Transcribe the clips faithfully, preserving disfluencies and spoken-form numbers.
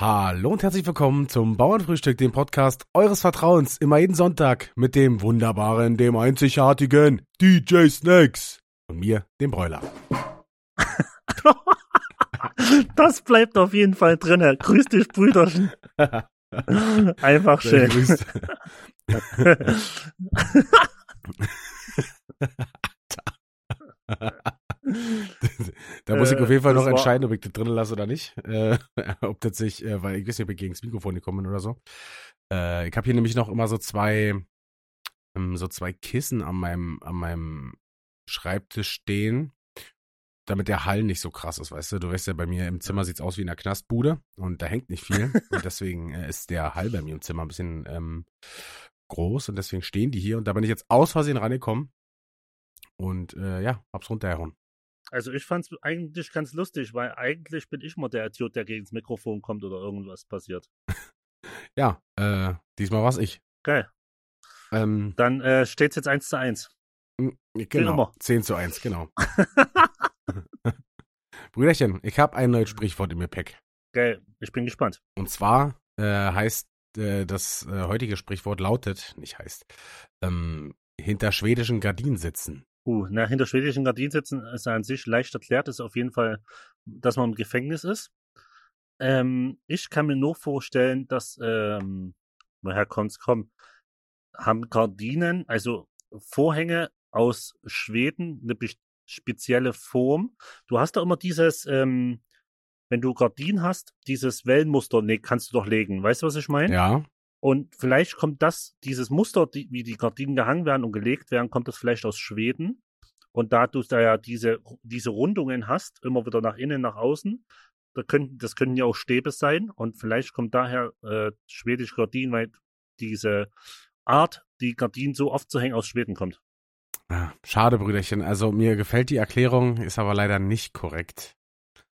Hallo und herzlich willkommen zum Bauernfrühstück, dem Podcast eures Vertrauens, immer jeden Sonntag mit dem wunderbaren, dem einzigartigen D J Snacks und mir, dem Bräuler. Das bleibt auf jeden Fall drin, Herr. Grüß dich, Brüderchen. Einfach schön. Da muss ich auf jeden Fall äh, noch entscheiden, ob ich das drin lasse oder nicht. Äh, ob das sich, äh, weil ich weiß nicht, ob ich gegen das Mikrofon gekommen bin oder so. Äh, ich habe hier nämlich noch immer so zwei, ähm, so zwei Kissen an meinem, an meinem Schreibtisch stehen, damit der Hall nicht so krass ist, weißt du? Du weißt ja, bei mir im Zimmer sieht's aus wie in einer Knastbude und da hängt nicht viel. Und deswegen äh, ist der Hall bei mir im Zimmer ein bisschen ähm, groß und deswegen stehen die hier. Und da bin ich jetzt aus Versehen reingekommen und äh, ja, hab's runtergehauen. Also ich fand's eigentlich ganz lustig, weil eigentlich bin ich mal der Idiot, der gegen das Mikrofon kommt oder irgendwas passiert. Ja, äh, diesmal war's ich. Geil. Ähm, Dann äh, steht's jetzt eins zu eins. Genau, zehn zu eins, genau. Brüderchen, ich habe ein neues Sprichwort im Gepäck. Geil, ich bin gespannt. Und zwar äh, heißt äh, das äh, heutige Sprichwort lautet, nicht heißt, ähm, hinter schwedischen Gardinen sitzen. Uh, na, hinter schwedischen Gardinen sitzen ist an sich leicht erklärt, ist auf jeden Fall, dass man im Gefängnis ist. Ähm, ich kann mir nur vorstellen, dass, ähm, woher kommt's, komm, haben Gardinen, also Vorhänge aus Schweden, eine spezielle Form. Du hast da immer dieses, ähm, wenn du Gardinen hast, dieses Wellenmuster, nee, kannst du doch legen. Weißt du, was ich meine? Ja. Und vielleicht kommt das, dieses Muster, die, wie die Gardinen gehangen werden und gelegt werden, kommt das vielleicht aus Schweden. Und da du da ja diese, diese Rundungen hast, immer wieder nach innen, nach außen, da könnten, das könnten ja auch Stäbe sein. Und vielleicht kommt daher äh, schwedische Gardinen, weil diese Art, die Gardinen so oft zu hängen, aus Schweden kommt. Schade, Brüderchen. Also mir gefällt die Erklärung, ist aber leider nicht korrekt.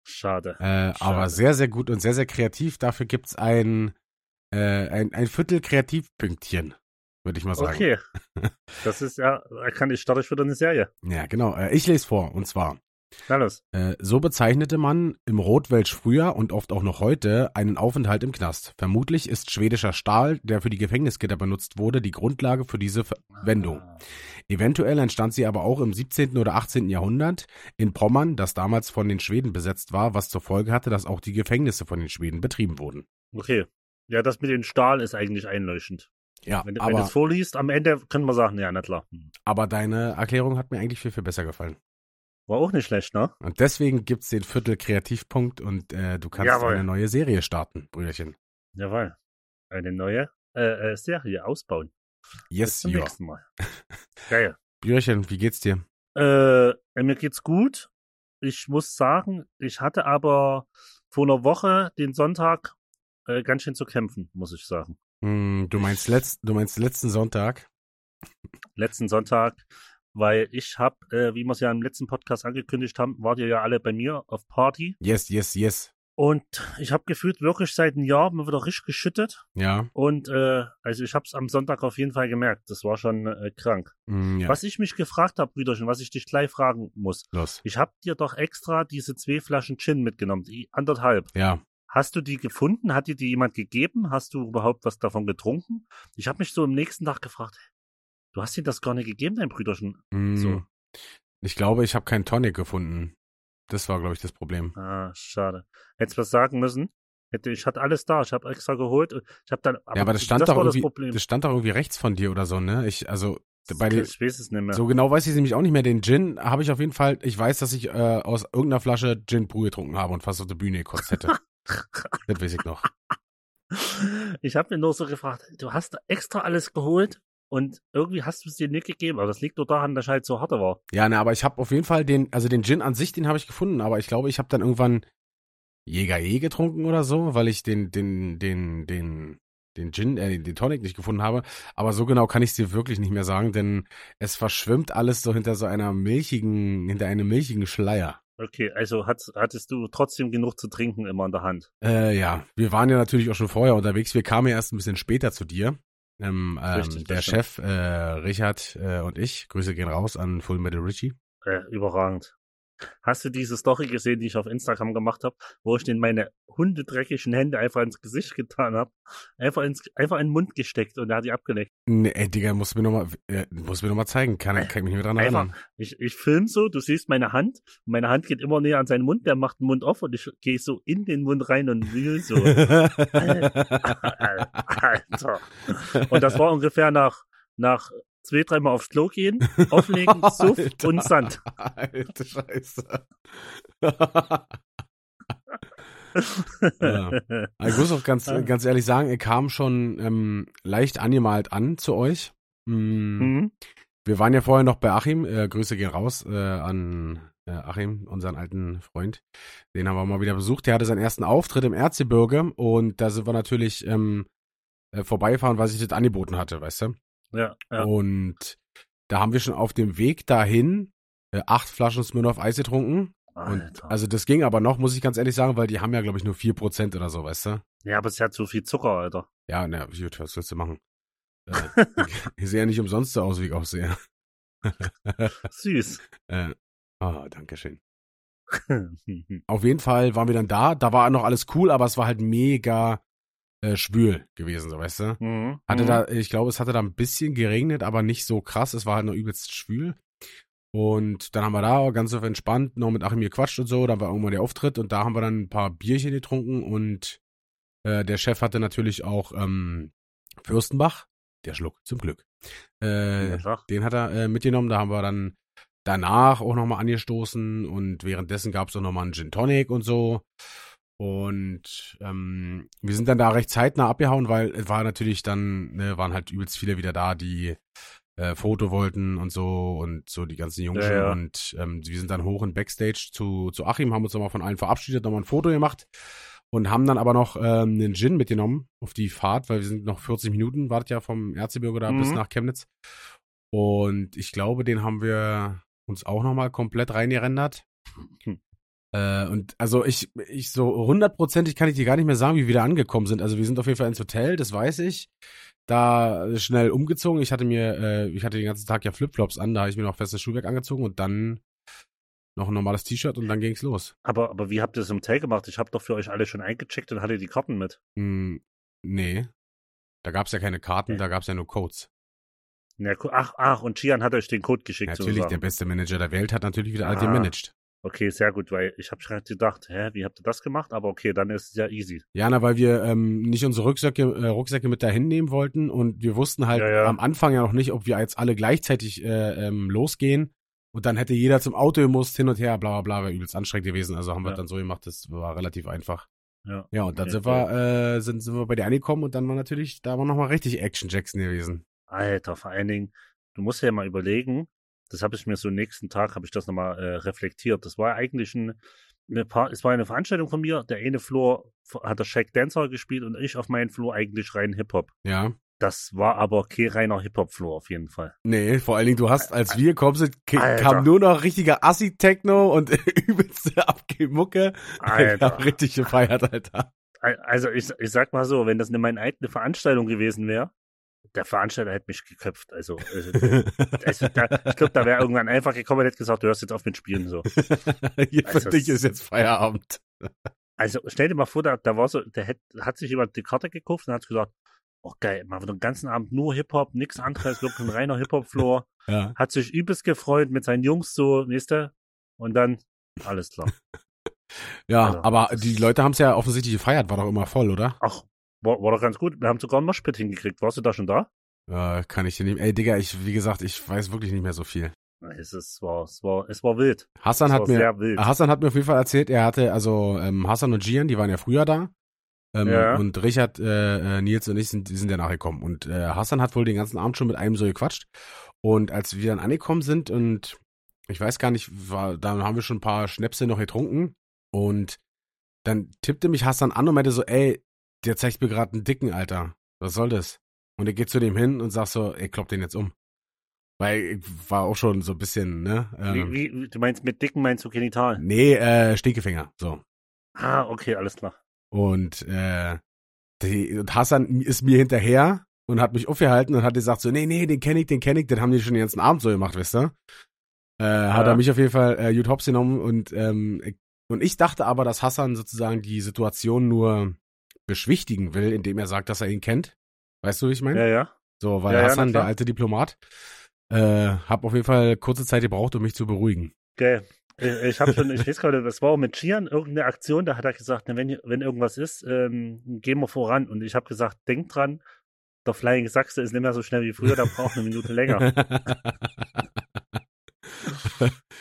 Schade. Äh, Schade. Aber sehr, sehr gut und sehr, sehr kreativ. Dafür gibt's ein Äh, ein, ein Viertel Kreativpünktchen, würde ich mal sagen. Okay, das ist ja, kann ich starte ich wieder eine Serie. Ja, genau. Äh, ich lese vor, und zwar. Alles. Äh, so bezeichnete man im Rotwelsch früher und oft auch noch heute einen Aufenthalt im Knast. Vermutlich ist schwedischer Stahl, der für die Gefängnisgitter benutzt wurde, die Grundlage für diese Verwendung. Ah. Eventuell entstand sie aber auch im siebzehnten oder achtzehnten Jahrhundert in Pommern, das damals von den Schweden besetzt war, was zur Folge hatte, dass auch die Gefängnisse von den Schweden betrieben wurden. Okay. Ja, das mit dem Stahl ist eigentlich einleuchtend. Ja, wenn, aber, wenn du es vorliest, am Ende können wir sagen, ja, na klar. Aber deine Erklärung hat mir eigentlich viel, viel besser gefallen. War auch nicht schlecht, ne? Und deswegen gibt es den Viertel-Kreativpunkt und äh, du kannst Jawohl. Eine neue Serie starten, Brüderchen. Jawohl. Eine neue äh, äh, Serie ausbauen. Yes, Bis zum ja. nächsten Mal. Geil. Brüderchen, wie geht's dir? Äh, mir geht's gut. Ich muss sagen, ich hatte aber vor einer Woche den Sonntag ganz schön zu kämpfen, muss ich sagen. Mm, du meinst letzt, du meinst letzten Sonntag? Letzten Sonntag, weil ich habe, äh, wie wir es ja im letzten Podcast angekündigt haben, wart ihr ja alle bei mir auf Party. Yes, yes, yes. Und ich habe gefühlt wirklich seit einem Jahr mal wieder richtig geschüttet. Ja. Und äh, also ich habe es am Sonntag auf jeden Fall gemerkt. Das war schon äh, krank. Mm, ja. Was ich mich gefragt habe, Brüderchen, was ich dich gleich fragen muss. Los. Ich habe dir doch extra diese zwei Flaschen Gin mitgenommen, die anderthalb. Ja. Hast du die gefunden? Hat dir die jemand gegeben? Hast du überhaupt was davon getrunken? Ich habe mich so am nächsten Tag gefragt, du hast dir das gar nicht gegeben, dein Brüderchen? Mm, so. Ich glaube, ich habe keinen Tonic gefunden. Das war, glaube ich, das Problem. Ah, schade. Hättest du was sagen müssen? Hätte, ich hatte alles da. Ich habe extra geholt. Ich hab dann, aber ja, aber das stand, das, war das, Problem. Das stand doch irgendwie rechts von dir oder so, ne? Ich, also, bei den, ich weiß es nicht mehr. So genau weiß ich nämlich auch nicht mehr. Den Gin habe ich auf jeden Fall, ich weiß, dass ich äh, aus irgendeiner Flasche Gin Brühe getrunken habe und fast auf der Bühne gekotzt hätte. Das weiß ich noch. Ich habe mir nur so gefragt, du hast extra alles geholt und irgendwie hast du es dir nicht gegeben. Aber das liegt nur daran, dass ich halt so hart war. Ja, ne, aber ich habe auf jeden Fall den, also den Gin an sich, den habe ich gefunden. Aber ich glaube, ich habe dann irgendwann Jäger E getrunken oder so, weil ich den, den, den, den, den Gin, äh, den Tonic nicht gefunden habe. Aber so genau kann ich es dir wirklich nicht mehr sagen, denn es verschwimmt alles so hinter so einer milchigen, hinter einem milchigen Schleier. Okay, also hat, hattest du trotzdem genug zu trinken immer in der Hand? Äh, ja, wir waren ja natürlich auch schon vorher unterwegs. Wir kamen ja erst ein bisschen später zu dir. Ähm, ähm, Richtig, der Chef, äh, Richard äh, und ich. Grüße gehen raus an Full Metal Richie. Äh, überragend. Hast du diese Story gesehen, die ich auf Instagram gemacht habe, wo ich denen meine hundedreckigen Hände einfach ins Gesicht getan habe? Einfach, einfach in den Mund gesteckt und er hat die abgeleckt. Nee, ey, Digga, musst du mir nochmal äh, noch zeigen. Kann, kann ich mich nicht mehr dran erinnern. Einfach, ich, ich film so, du siehst meine Hand und meine Hand geht immer näher an seinen Mund, der macht den Mund auf und ich gehe so in den Mund rein und will so. Alter. Und das war ungefähr nach, nach zwei, dreimal aufs Klo gehen, auflegen, Suff Alter, und Sand. Alter Scheiße. Ja. Ich muss auch ganz, ganz ehrlich sagen, ihr kam schon ähm, leicht angemalt an zu euch. Mhm. Mhm. Wir waren ja vorher noch bei Achim. Äh, Grüße gehen raus äh, an äh, Achim, unseren alten Freund. Den haben wir mal wieder besucht. Der hatte seinen ersten Auftritt im Erzgebirge und da sind wir natürlich ähm, äh, vorbeifahren, weil ich das angeboten hatte, weißt du? Ja, ja. Und da haben wir schon auf dem Weg dahin äh, acht Flaschen Smirnoff Eis getrunken. Und, also das ging aber noch, muss ich ganz ehrlich sagen, weil die haben ja, glaube ich, nur vier Prozent oder so, weißt du? Ja, aber es hat so viel Zucker, Alter. Ja, na, gut, was willst du machen? Äh, ich sehe ja nicht umsonst so aus, wie ich aussehe. Süß. Äh, oh, danke schön. Auf jeden Fall waren wir dann da. Da war noch alles cool, aber es war halt mega Äh, schwül gewesen, so, weißt du? Mhm, hatte da, ich glaube, es hatte da ein bisschen geregnet, aber nicht so krass. Es war halt nur übelst schwül. Und dann haben wir da ganz auf entspannt noch mit Achim gequatscht und so. Da war irgendwann der Auftritt und da haben wir dann ein paar Bierchen getrunken und äh, der Chef hatte natürlich auch ähm, Fürstenbach, der Schluck, zum Glück. Äh, ja, den hat er äh, mitgenommen. Da haben wir dann danach auch nochmal angestoßen und währenddessen gab es auch nochmal einen Gin Tonic und so. Und ähm, wir sind dann da recht zeitnah abgehauen, weil es war natürlich dann, ne, waren halt übelst viele wieder da, die äh, Foto wollten und so und so die ganzen Jungen. Ja, ja. Und ähm, wir sind dann hoch in Backstage zu, zu Achim, haben uns nochmal von allen verabschiedet, nochmal ein Foto gemacht und haben dann aber noch ähm, einen Gin mitgenommen auf die Fahrt, weil wir sind noch vierzig Minuten, wartet ja vom Erzgebirge da mhm. bis nach Chemnitz. Und ich glaube, den haben wir uns auch nochmal komplett reingerendert. Hm. Äh, und also ich, ich so hundertprozentig kann ich dir gar nicht mehr sagen, wie wir da angekommen sind. Also wir sind auf jeden Fall ins Hotel, das weiß ich. Da schnell umgezogen. Ich hatte mir, äh, ich hatte den ganzen Tag ja Flipflops an, da habe ich mir noch festes Schuhwerk angezogen und dann noch ein normales T-Shirt und dann ging's los. Aber, aber wie habt ihr das im Hotel gemacht? Ich habe doch für euch alle schon eingecheckt und hatte die Karten mit. Hm, nee. Da gab's ja keine Karten, nee. Da gab's ja nur Codes. Na, ach, ach, und Chian hat euch den Code geschickt. Natürlich, sozusagen. Der beste Manager der Welt hat natürlich wieder all ah. gemanagt. Okay, sehr gut, weil ich habe schon gedacht, hä, wie habt ihr das gemacht? Aber okay, dann ist es ja easy. Ja, na, weil wir ähm, nicht unsere Rucksäcke, äh, Rucksäcke mit dahin nehmen wollten und wir wussten halt ja, ja. am Anfang ja noch nicht, ob wir jetzt alle gleichzeitig äh, ähm, losgehen und dann hätte jeder zum Auto gemusst, hin und her, bla bla bla, wäre übelst anstrengend gewesen. Also haben wir ja. dann so gemacht, das war relativ einfach. Ja, ja und dann okay, sind, wir, äh, sind, sind wir bei dir angekommen und dann war natürlich, da war nochmal richtig Action Jackson gewesen. Alter, vor allen Dingen, du musst ja mal überlegen, das habe ich mir so nächsten Tag, habe ich das nochmal äh, reflektiert. Das war eigentlich ein, eine, Paar, es war eine Veranstaltung von mir. Der eine Floor hat der Shaq Dancer gespielt und ich auf meinen Floor eigentlich rein Hip-Hop. Ja. Das war aber kein reiner Hip-Hop-Floor auf jeden Fall. Nee, vor allen Dingen, du hast, als wir gekommen sind, k- kam nur noch richtiger Assi-Techno und übelste Abgemucke. Ich hab richtig gefeiert, Alter. Also ich, ich sag mal so, wenn das eine meine eigene Veranstaltung gewesen wäre, der Veranstalter hätte mich geköpft. Also, also, also da, ich glaube, da wäre irgendwann einfach gekommen und hätte gesagt, du hörst jetzt auf mit Spielen. So. Hier also, für dich ist jetzt Feierabend. Also stell dir mal vor, da, da war so, der hat, hat sich jemand die Karte gekauft und hat gesagt, oh geil, man wird den ganzen Abend nur Hip-Hop, nichts anderes, wirklich ein reiner Hip-Hop-Floor. Ja. Hat sich übelst gefreut mit seinen Jungs so, weißt du? Und dann, alles klar. Ja, also, aber die Leute haben es ja offensichtlich gefeiert, war doch immer voll, oder? Ach, War, war doch ganz gut. Wir haben sogar einen Moshpit hingekriegt. Warst du da schon da? Ja, kann ich dir nicht. Ey, Digga, ich, wie gesagt, ich weiß wirklich nicht mehr so viel. Es, ist, war, es, war, es war wild. Hassan, es hat war mir, sehr wild. Hassan hat mir auf jeden Fall erzählt, er hatte, also ähm, Hassan und Gian, die waren ja früher da. Ähm, ja. Und Richard, äh, Nils und ich sind, sind ja nachgekommen. Und äh, Hassan hat wohl den ganzen Abend schon mit einem so gequatscht. Und als wir dann angekommen sind und ich weiß gar nicht, war, dann haben wir schon ein paar Schnäpse noch getrunken. Und dann tippte mich Hassan an und meinte so, ey, der zeigt mir gerade einen Dicken, Alter. Was soll das? Und er geht zu dem hin und sagt so, ey, klopp den jetzt um. Weil ich war auch schon so ein bisschen, ne? Ähm, wie, wie, du meinst mit Dicken, meinst du genital? Nee, äh, Stinkefinger, so. Ah, okay, alles klar. Und, äh, die, und Hassan ist mir hinterher und hat mich aufgehalten und hat gesagt so, nee, nee, den kenne ich, den kenne ich, den haben die schon den ganzen Abend so gemacht, wisst ihr? äh, ja. hat er mich auf jeden Fall äh, gut hops genommen. Und, ähm, und ich dachte aber, dass Hassan sozusagen die Situation nur beschwichtigen will, indem er sagt, dass er ihn kennt. Weißt du, wie ich meine? Ja, ja. So, weil ja, Hassan, ja, der alte Diplomat, äh, hab auf jeden Fall kurze Zeit gebraucht, um mich zu beruhigen. Okay. Ich habe schon, ich weiß gerade, das war auch mit Chian irgendeine Aktion, da hat er gesagt, wenn, wenn irgendwas ist, ähm, gehen wir voran. Und ich habe gesagt, denk dran, der Flying Sachse ist nicht mehr so schnell wie früher, da braucht eine Minute länger.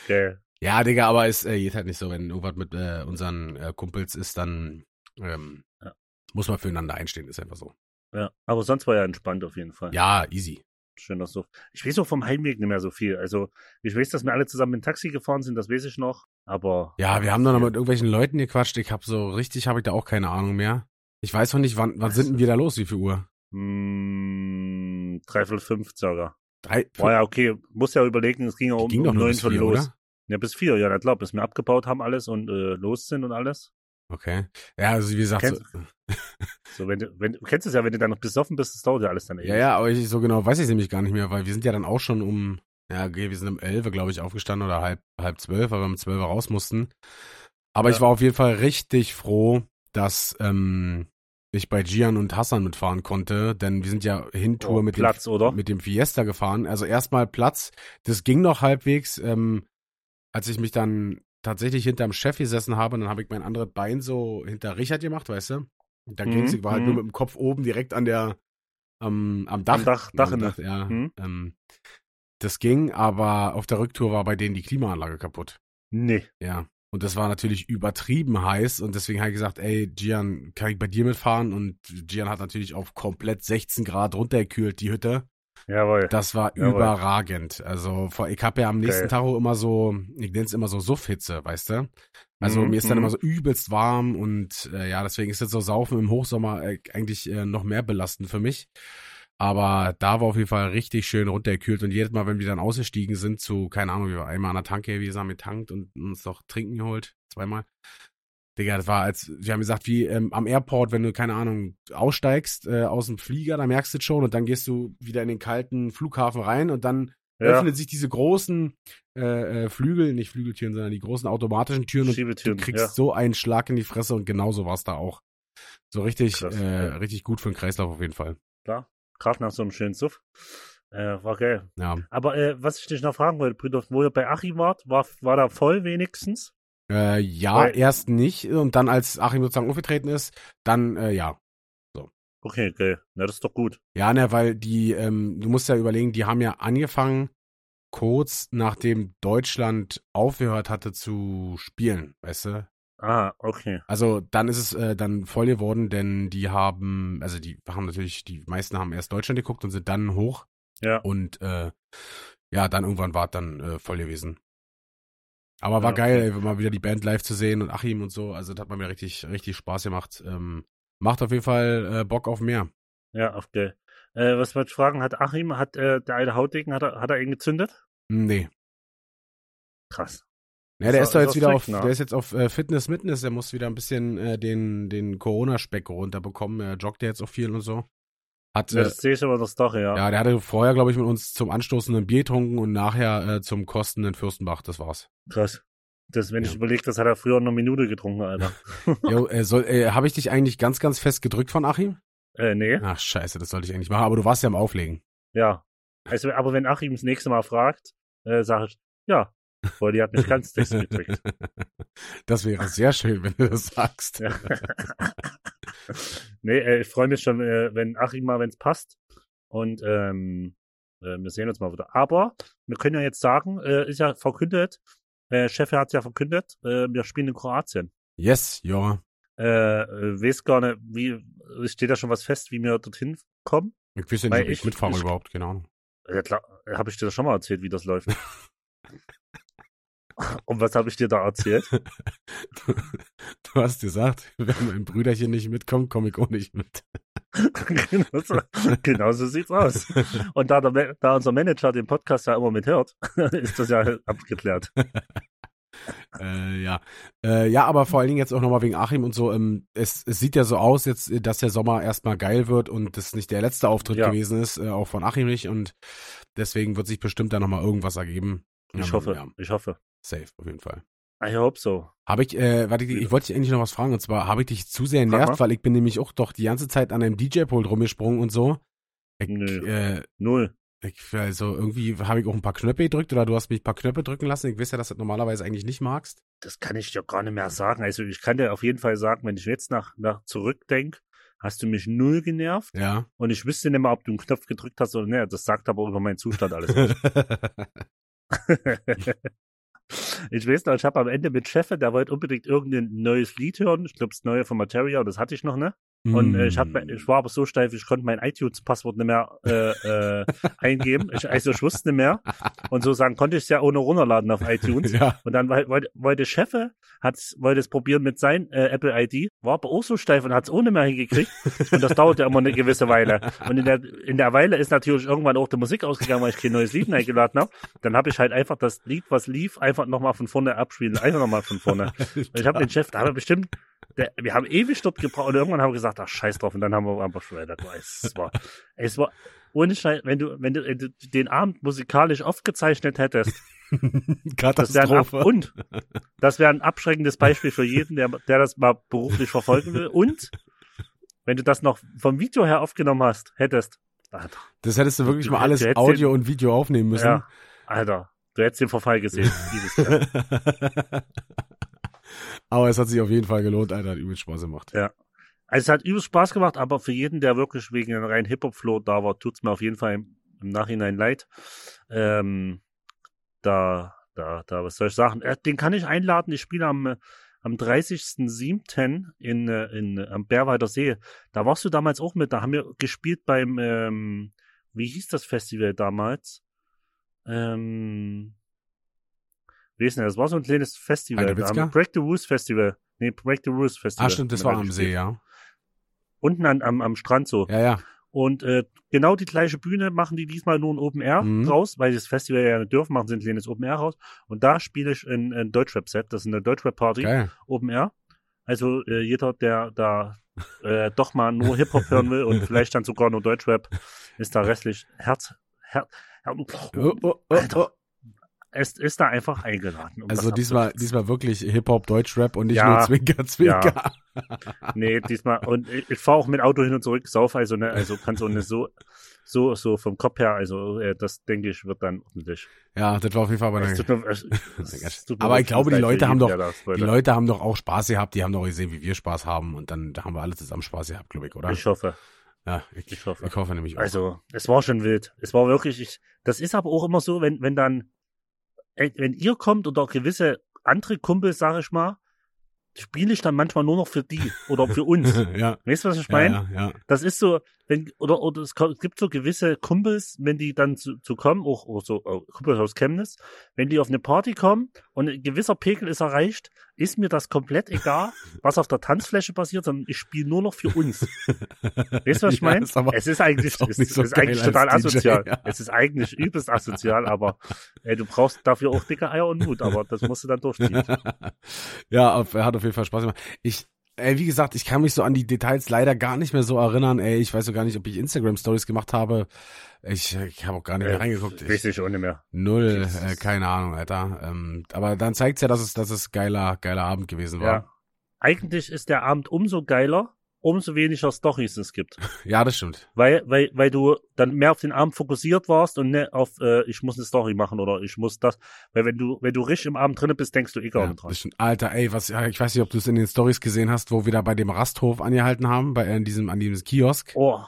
Okay. Ja, Digga, aber es äh, geht halt nicht so, wenn irgendwas mit äh, unseren äh, Kumpels ist, dann ähm, ja. muss man füreinander einstehen, ist einfach so. Ja, aber sonst war ja entspannt auf jeden Fall. Ja, easy. Schön, dass so. Ich weiß auch vom Heimweg nicht mehr so viel. Also, ich weiß, dass wir alle zusammen mit dem Taxi gefahren sind, das weiß ich noch, aber. Ja, wir haben da noch mit irgendwelchen Leuten gequatscht. Ich habe so richtig, habe ich da auch keine Ahnung mehr. Ich weiß noch nicht, wann, wann sind denn wir da los? Wie viel Uhr? Hm, dreiviertel fünf circa. Drei, war ja okay, muss ja überlegen, es ging ja um, ging um neun von los. Oder? Ja, bis vier, ja, na klar, bis wir abgebaut haben alles und äh, los sind und alles. Okay. Ja, also wie gesagt, kennst, so, so wenn, du, wenn du kennst es ja, wenn du dann noch besoffen bist, das dauert ja alles dann eben. Ja, ja, aber ich, so genau weiß ich es nämlich gar nicht mehr, weil wir sind ja dann auch schon um, ja, okay, wir sind um elf, glaube ich, aufgestanden oder halb, halb zwölf, weil wir um zwölf raus mussten. Aber ja. Ich war auf jeden Fall richtig froh, dass ähm, ich bei Gian und Hassan mitfahren konnte, denn wir sind ja Hintour oh, mit, Platz, dem, oder? mit dem Fiesta gefahren. Also erstmal Platz, das ging noch halbwegs, ähm, als ich mich dann tatsächlich hinterm Chef gesessen habe und dann habe ich mein anderes Bein so hinter Richard gemacht, weißt du? Und dann mhm, ging's, ich war halt nur mit dem Kopf oben direkt an der, ähm, am Dach. Am Dach, Dach, am Dach, ja. Mhm. Ähm, das ging, aber auf der Rücktour war bei denen die Klimaanlage kaputt. Nee. Ja. Und das war natürlich übertrieben heiß und deswegen habe ich gesagt, ey, Gian, kann ich bei dir mitfahren? Und Gian hat natürlich auf komplett sechzehn Grad runtergekühlt, die Hütte. Jawohl. Das war Jawohl. überragend. Also ich habe ja am nächsten okay. Tag immer so, ich nenne es immer so Suffhitze, weißt du? Also mm-hmm. mir ist dann immer so übelst warm und äh, ja, deswegen ist jetzt so Saufen im Hochsommer äh, eigentlich äh, noch mehr belastend für mich. Aber da war auf jeden Fall richtig schön runtergekühlt und jedes Mal, wenn wir dann ausgestiegen sind zu, keine Ahnung, wir waren einmal an der Tanke, wir haben getankt und uns noch Trinken geholt, zweimal. Digga, das war als, wir haben gesagt, wie ähm, am Airport, wenn du, keine Ahnung, aussteigst äh, aus dem Flieger, dann merkst du es schon und dann gehst du wieder in den kalten Flughafen rein und dann ja. öffnen sich diese großen äh, Flügel, nicht Flügeltüren, sondern die großen automatischen Türen und du kriegst ja. so einen Schlag in die Fresse und genauso war es da auch. So richtig, Krass, äh, ja. richtig gut für den Kreislauf auf jeden Fall. Klar, gerade nach so einem schönen Suff. Äh, war geil. Ja. Aber äh, was ich dich noch fragen wollte, Brüder, wo ihr bei Achim wart, war, war da voll wenigstens? Äh, ja, Weil, erst nicht und dann, als Achim sozusagen aufgetreten ist, dann, äh, ja. So. Okay, okay. Na, das ist doch gut. Ja, ne, weil die, ähm, du musst ja überlegen, die haben ja angefangen, kurz nachdem Deutschland aufgehört hatte zu spielen, weißt du? Ah, okay. Also, dann ist es äh, dann voll geworden, denn die haben, also die haben natürlich, die meisten haben erst Deutschland geguckt und sind dann hoch. Ja. Und, äh, ja, dann irgendwann war es dann äh, voll gewesen. Aber war ja, geil, ey, mal wieder die Band live zu sehen und Achim und so. Also das hat man mir richtig, richtig Spaß gemacht. Ähm, macht auf jeden Fall äh, Bock auf mehr. Ja, auf der. Äh, was wollte ich fragen? Hat Achim, hat äh, der alte Hautdegen, hat er, hat er ihn gezündet? Nee. Krass. Ja, der ist, ist doch jetzt wieder auf, der ist jetzt auf äh, Fitness Mitness. Der muss wieder ein bisschen äh, den, den Corona-Speck runterbekommen. Er joggt ja jetzt auch viel und so. Hat, ja, das sehe ich aber das doch, ja. Ja, der hatte vorher, glaube ich, mit uns zum Anstoßen ein Bier getrunken und nachher äh, zum Kosten in Fürstenbach, das war's. Krass. Das, wenn ja. ich überlege, das hat er früher noch eine Minute getrunken, Alter. Jo, äh, soll, äh, habe ich dich eigentlich ganz, ganz fest gedrückt von Achim? Äh, nee. Ach, scheiße, das sollte ich eigentlich machen, aber du warst ja am Auflegen. Ja. Also, aber wenn Achim das nächste Mal fragt, äh, sage ich, ja, weil die hat mich ganz fest gedrückt. Das wäre sehr schön, wenn du das sagst. Ja. Nee, äh, ich freue mich schon, äh, wenn Achim mal, wenn es passt. Und ähm, äh, wir sehen uns mal wieder. Aber wir können ja jetzt sagen, äh, ist ja verkündet, äh, Chef hat es ja verkündet, äh, wir spielen in Kroatien. Yes, ja. Äh, weiß gar nicht, wie, steht da schon was fest, wie wir dorthin kommen? Ich weiß ja nicht, ob ich, ich mitfahre ich, überhaupt, keine Ahnung. Ja klar, habe ich dir das schon mal erzählt, wie das läuft. Und was habe ich dir da erzählt? Du, du hast gesagt, wenn mein Brüderchen nicht mitkommt, komme ich auch nicht mit. Genau so, genau so sieht's aus. Und da, der, da unser Manager den Podcast ja immer mithört, ist das ja abgeklärt. Äh, ja. Äh, ja, aber vor allen Dingen jetzt auch nochmal wegen Achim und so. Ähm, es, es sieht ja so aus, jetzt, dass der Sommer erstmal geil wird und das nicht der letzte Auftritt ja. gewesen ist, äh, auch von Achim nicht. Und deswegen wird sich bestimmt da nochmal irgendwas ergeben. Ich ja, hoffe, ja. ich hoffe. Safe, auf jeden Fall. I hope so. Habe ich, äh, warte, ich wollte dich eigentlich noch was fragen, und zwar, habe ich dich zu sehr nervt, weil ich bin nämlich auch doch die ganze Zeit an einem D J-Pult rumgesprungen und so. Ich, Nö. Äh, Null. Ich, also irgendwie habe ich auch ein paar Knöpfe gedrückt oder du hast mich ein paar Knöpfe drücken lassen. Ich weiß ja, dass du das normalerweise eigentlich nicht magst. Das kann ich dir gar nicht mehr sagen. Also ich kann dir auf jeden Fall sagen, wenn ich jetzt nach, nach zurückdenke, hast du mich null genervt. Ja. Und ich wüsste nicht mehr, ob du einen Knopf gedrückt hast oder nicht. Das sagt aber über meinen Zustand alles nicht. Ich weiß noch, ich habe am Ende mit Cheffe, der wollte unbedingt irgendein neues Lied hören. Ich glaube, das neue von Materia, das hatte ich noch, ne? Mm. Und äh, ich, hab, ich war aber so steif, ich konnte mein iTunes-Passwort nicht mehr äh, äh, eingeben. Ich, also ich wusste nicht mehr. Und so sagen konnte ich es ja ohne runterladen auf iTunes. Ja. Und dann wollte, wollte Cheffe, hat's, wollte es probieren mit seinem äh, Apple-I D, war aber auch so steif und hat es ohne mehr hingekriegt. Und das dauerte immer eine gewisse Weile. Und in der, in der Weile ist natürlich irgendwann auch die Musik ausgegangen, weil ich kein neues Lied eingeladen habe. Dann habe ich halt einfach das Lied, was lief, einfach nochmal von vorne abspielen. Einfach nochmal von vorne. Und ich habe den Chef, da habe ich bestimmt Der, wir haben ewig dort gebraucht und irgendwann haben wir gesagt, ach, scheiß drauf, und dann haben wir einfach schon weiter. Es war, es war, ohne Scheiß, wenn du, wenn du den Abend musikalisch aufgezeichnet hättest, Katastrophe. Das und das wäre ein abschreckendes Beispiel für jeden, der, der das mal beruflich verfolgen will. Und wenn du das noch vom Video her aufgenommen hast, hättest. Alter, das hättest du wirklich du, mal alles Audio den, und Video aufnehmen müssen. Ja, Alter, du hättest den Verfall gesehen. Dieses Jahr. Aber es hat sich auf jeden Fall gelohnt, Alter, hat übelst Spaß gemacht. Ja, also es hat übelst Spaß gemacht, aber für jeden, der wirklich wegen einem reinen Hip-Hop-Flow da war, tut's mir auf jeden Fall im, im Nachhinein leid. Ähm, da, da, da, was soll ich sagen? Äh, den kann ich einladen, ich spiele am, am dreißigsten siebten in, in, am Bärwalder See. Da warst du damals auch mit, da haben wir gespielt beim, ähm, wie hieß das Festival damals? Ähm... Wissen, das war so ein kleines Festival. Break the Rules Festival. Nee, Break the Rules Festival. Ah, stimmt, das war am See, ja. Unten an, am, am Strand so. Ja, ja. Und äh, genau die gleiche Bühne machen die diesmal nur ein Open Air mhm. draus, weil sie das Festival ja nicht dürfen, machen sie ein kleines Open Air raus. Und da spiele ich ein, ein Deutschrap-Set. Das ist eine Deutschrap-Party. Geil. Open Air. Also äh, jeder, der da äh, doch mal nur Hip-Hop hören will und vielleicht dann sogar nur Deutschrap, ist da restlich Herz... Herz, Herz oh, oh, oh, Alter. Es ist da einfach eingeladen. Um also diesmal, diesmal wirklich Hip-Hop, Deutschrap und nicht ja, nur Zwinker, Zwinker. Ja. Nee, diesmal. Und ich, ich fahre auch mit Auto hin und zurück, sauf, also, ne, also kannst du so, so, so vom Kopf her, also das denke ich, wird dann ordentlich. Ja, das war auf jeden Fall aber es tut mir, es, es tut mir aber ich glaube, die Leute haben doch, die Leute haben doch auch Spaß gehabt, die haben doch gesehen, wie wir Spaß haben und dann haben wir alle zusammen Spaß gehabt, glaube ich, oder? Ich hoffe. Ja, ich, ich hoffe. Ich hoffe nämlich auch. Also, es war schon wild. Es war wirklich, ich, das ist aber auch immer so, wenn, wenn dann wenn ihr kommt oder gewisse andere Kumpels, sage ich mal, spiele ich dann manchmal nur noch für die oder für uns. Ja. Weißt du, was ich meine? Ja, ja, ja. Das ist so, wenn oder oder es gibt so gewisse Kumpels, wenn die dann zu, zu kommen, auch, auch so Kumpels aus Chemnitz, wenn die auf eine Party kommen und ein gewisser Pegel ist erreicht, ist mir das komplett egal, was auf der Tanzfläche passiert, sondern ich spiele nur noch für uns. Weißt du, was ich meine? Ja, es ist eigentlich, ist es, so ist eigentlich total D J, asozial. Ja. Es ist eigentlich übelst asozial, aber ey, du brauchst dafür auch dicke Eier und Mut, aber das musst du dann durchziehen. Ja, er hat auf jeden Fall Spaß gemacht. Ich, ey, wie gesagt, ich kann mich so an die Details leider gar nicht mehr so erinnern. Ey, ich weiß so gar nicht, ob ich Instagram-Stories gemacht habe. Ich, ich habe auch gar nicht mehr äh, reingeguckt. Ich, richtig, ohne mehr. Null, äh, keine Ahnung, Alter. Ähm, aber dann zeigt's ja, dass es, dass es geiler, geiler Abend gewesen war. Ja. Eigentlich ist der Abend umso geiler, umso weniger Storys es gibt. Ja, das stimmt. Weil, weil, weil du dann mehr auf den Abend fokussiert warst und nicht auf, äh, ich muss eine Story machen oder ich muss das. Weil wenn du, wenn du richtig im Abend drin bist, denkst du eh gar nicht dran. Alter, ey, was, ich weiß nicht, ob du es in den Stories gesehen hast, wo wir da bei dem Rasthof angehalten haben, bei, in diesem, an diesem Kiosk. Oh.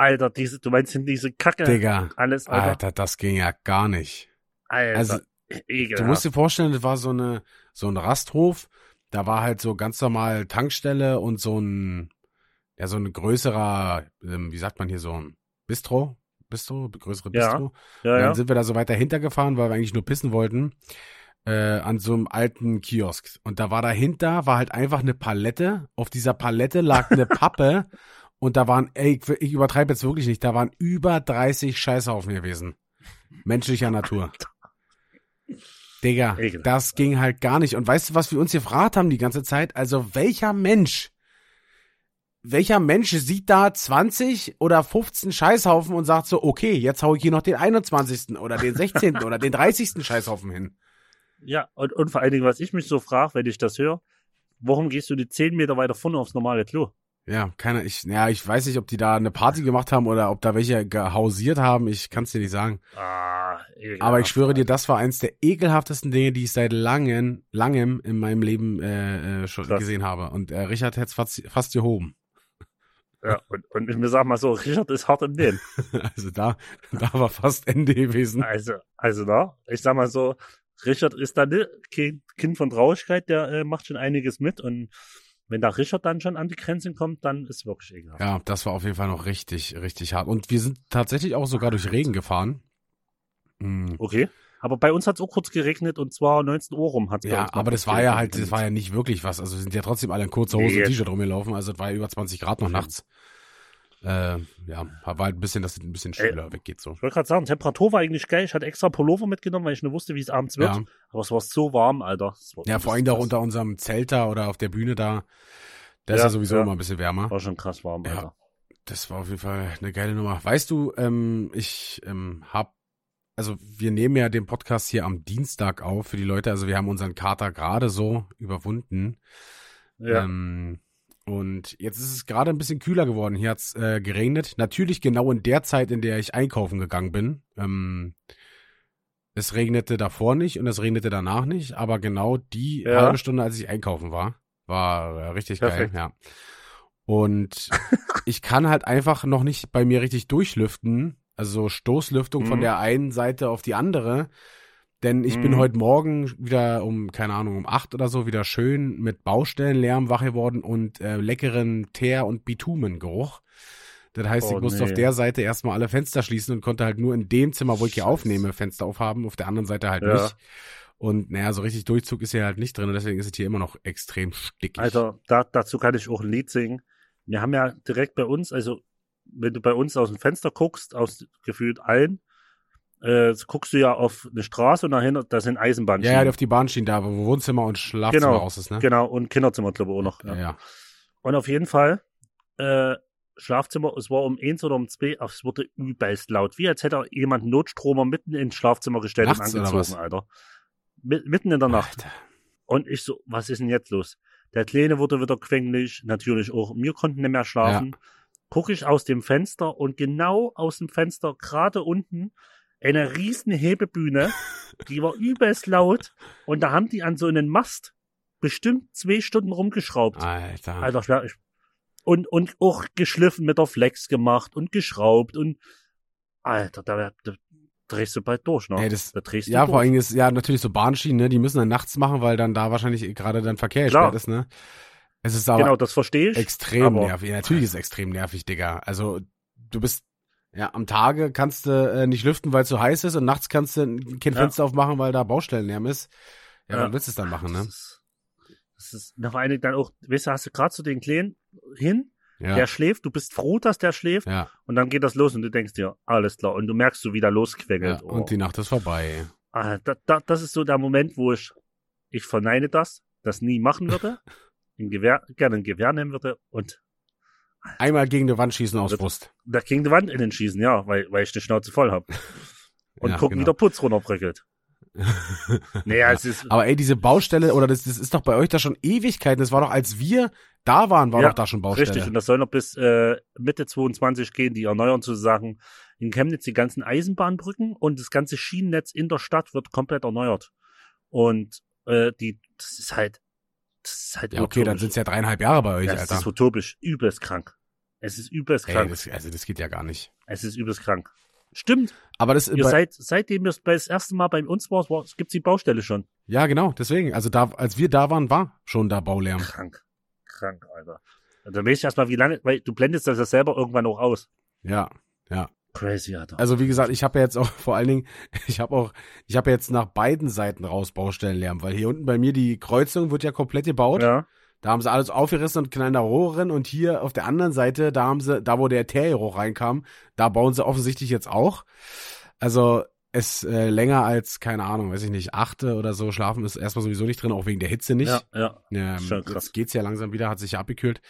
Alter, diese, du meinst diese Kacke? Digga, alles, Alter. Alter, das ging ja gar nicht. Alter, also, ekelhaft. Du musst dir vorstellen, das war so eine, so ein Rasthof, da war halt so ganz normal Tankstelle und so ein, ja, so ein größerer, wie sagt man hier, so ein Bistro, Bistro, größere Bistro. Ja, ja, und dann ja. sind wir da so weiter hintergefahren, weil wir eigentlich nur pissen wollten, äh, an so einem alten Kiosk. Und da war dahinter, war halt einfach eine Palette, auf dieser Palette lag eine Pappe. Und da waren, ey, ich, ich übertreibe jetzt wirklich nicht, da waren über dreißig Scheißhaufen gewesen. Menschlicher Natur. Digga, das ging halt gar nicht. Und weißt du, was wir uns gefragt haben die ganze Zeit? Also, welcher Mensch welcher Mensch sieht da zwanzig oder fünfzehn Scheißhaufen und sagt so, okay, jetzt hau ich hier noch den einundzwanzigsten oder den sechzehnten oder den dreißigsten Scheißhaufen hin. Ja, und, und vor allen Dingen, was ich mich so frage, wenn ich das höre, warum gehst du die zehn Meter weiter vorne aufs normale Klo? Ja, keine, ich, ja, ich weiß nicht, ob die da eine Party gemacht haben oder ob da welche gehausiert haben. Ich kann es dir nicht sagen. Ah, aber ich schwöre dir, das war eins der ekelhaftesten Dinge, die ich seit langem, langem in meinem Leben äh, schon Krass. gesehen habe. Und äh, Richard hätte es fast, fast gehoben. Ja, und, und ich mir sag mal so, Richard ist hart im Nehmen. Also da, da war fast Ende gewesen. Also, also da, ich sag mal so, Richard ist da ne, kein Kind von Traurigkeit, der äh, macht schon einiges mit, und wenn da Richard dann schon an die Grenzen kommt, dann ist wirklich ekelhaft. Ja, das war auf jeden Fall noch richtig, richtig hart. Und wir sind tatsächlich auch sogar durch Regen gefahren. Mhm. Okay. Aber bei uns hat es auch kurz geregnet, und zwar neunzehn Uhr rum hat es geregnet. Ja, aber das war ja halt, das war ja nicht wirklich was. Also sind ja trotzdem alle in kurzer Hose nee. und T-Shirt rumgelaufen. Also es war ja über zwanzig Grad noch nachts. Äh, ja, war halt ein bisschen, dass es ein bisschen schwüler Ey, weggeht so. Ich wollte gerade sagen, Temperatur war eigentlich geil. Ich hatte extra Pullover mitgenommen, weil ich nicht wusste, wie es abends wird. Ja. Aber es war so warm, Alter. War ja, vor allem da unter unserem Zelt da oder auf der Bühne da. Da ja, ist ja sowieso ja. immer ein bisschen wärmer. War schon krass warm, ja, Alter. Das war auf jeden Fall eine geile Nummer. Weißt du, ähm, ich ähm, hab, also wir nehmen ja den Podcast hier am Dienstag auf für die Leute. Also wir haben unseren Kater gerade so überwunden. Ja. Ähm, Und jetzt ist es gerade ein bisschen kühler geworden. Hier hat es äh, geregnet. Natürlich genau in der Zeit, in der ich einkaufen gegangen bin. Ähm, es regnete davor nicht und es regnete danach nicht. Aber genau die ja. halbe Stunde, als ich einkaufen war, war äh, richtig Perfekt. geil. Ja. Und ich kann halt einfach noch nicht bei mir richtig durchlüften. Also Stoßlüftung mhm. von der einen Seite auf die andere. Denn ich bin mhm. heute Morgen wieder um, keine Ahnung, um acht oder so wieder schön mit Baustellenlärm wach geworden und äh, leckeren Teer- und Bitumengeruch. Das heißt, oh, ich musste nee. auf der Seite erstmal alle Fenster schließen und konnte halt nur in dem Zimmer, wo ich hier Scheiße. aufnehme, Fenster aufhaben, auf der anderen Seite halt ja. nicht. Und naja, so richtig Durchzug ist hier halt nicht drin, und deswegen ist es hier immer noch extrem stickig. Also da, dazu kann ich auch ein Lied singen. Wir haben ja direkt bei uns, also wenn du bei uns aus dem Fenster guckst, aus gefühlt allen, Äh, guckst du ja auf eine Straße, und dahinter, da sind Eisenbahnschienen. Ja, ja, auf die Bahnschienen da, wo Wohnzimmer und Schlafzimmer genau, raus ist, ne? Genau, und Kinderzimmer, glaube ich, auch noch. Ja. Ja, ja. Und auf jeden Fall, äh, Schlafzimmer, es war um eins oder um zwei, es wurde übelst laut. Wie als hätte jemand einen Notstromer mitten ins Schlafzimmer gestellt Nachts und angezogen, Alter. M- mitten in der Nacht. Alter. Und ich so, was ist denn jetzt los? Der Kleine wurde wieder quengelig, natürlich auch. Wir konnten nicht mehr schlafen. Ja. Gucke ich aus dem Fenster, und genau aus dem Fenster, gerade unten, eine riesen Hebebühne, die war übelst laut, und da haben die an so einen Mast bestimmt zwei Stunden rumgeschraubt. Alter. Alter, und, und auch geschliffen, mit der Flex gemacht und geschraubt, und Alter, da, da drehst du bald durch, ne? Ey, das, da drehst du ja, durch. Vor allem ist ja natürlich so Bahnschienen, ne? Die müssen dann nachts machen, weil dann da wahrscheinlich gerade dann Verkehr gesperrt ist, ne? Es ist aber genau, das verstehe ich. Extrem aber nervig. Ja, natürlich ist es extrem nervig, Digga. Also, du bist Ja, am Tage kannst du äh, nicht lüften, weil es so heiß ist, und nachts kannst du kein Fenster ja. aufmachen, weil da Baustellenlärm ist. Ja, ja. Dann willst du es dann machen, ne? Das ist, das ist nach einigen dann auch, weißt du, hast du gerade zu den Kleinen hin, ja. der schläft, du bist froh, dass der schläft, ja. und dann geht das los, und du denkst dir, alles klar, und du merkst, du wieder losquengelt. Ja, oh. Und die Nacht ist vorbei. Ah, da, da, das ist so der Moment, wo ich, ich verneine das, das nie machen würde, ein Gewehr, gerne ein Gewehr nehmen würde und einmal gegen die Wand schießen aus Brust. Da gegen die Wand innen schießen, ja, weil, weil ich die Schnauze voll habe. Und ja, gucken, genau. wie der Putz runterbröckelt. Naja, es ist. Aber ey, diese Baustelle, oder das, das ist doch bei euch da schon Ewigkeiten. Das war doch, als wir da waren, war ja, doch da schon Baustelle. Richtig, und das soll noch bis äh, Mitte zweiundzwanzig gehen, die erneuern zu sagen, in Chemnitz die ganzen Eisenbahnbrücken und das ganze Schienennetz in der Stadt wird komplett erneuert. Und äh, die, das ist halt. Das ist halt ja, okay, utopisch. Dann sind es ja dreieinhalb Jahre bei euch, ja, das Alter. Das ist utopisch. Übelst krank. Es ist übelst krank. Ey, das, also das geht ja gar nicht. Es ist übelst krank. Stimmt. Aber das ihr seid, seitdem ihr das erste Mal bei uns war, war gibt es die Baustelle schon. Ja, genau. Deswegen. Also da, als wir da waren, war schon da Baulärm. Krank. Krank, Alter. Dann weißt du erstmal, wie lange, weil du blendest das ja selber irgendwann auch aus. Ja, ja. Crazy, Alter. Also wie gesagt, ich habe ja jetzt auch vor allen Dingen, ich habe auch, ich habe ja jetzt nach beiden Seiten raus Baustellenlärm, weil hier unten bei mir die Kreuzung wird ja komplett gebaut. Ja. Da haben sie alles aufgerissen und knallen da Rohre rein, und hier auf der anderen Seite, da haben sie, da wo der Teergeruch reinkam, da bauen sie offensichtlich jetzt auch. Also es äh, länger als, keine Ahnung, weiß ich nicht, achte oder so schlafen ist erstmal sowieso nicht drin, auch wegen der Hitze nicht. Ja, ja. Ähm, schon krass. Jetzt geht's ja langsam wieder, hat sich ja abgekühlt.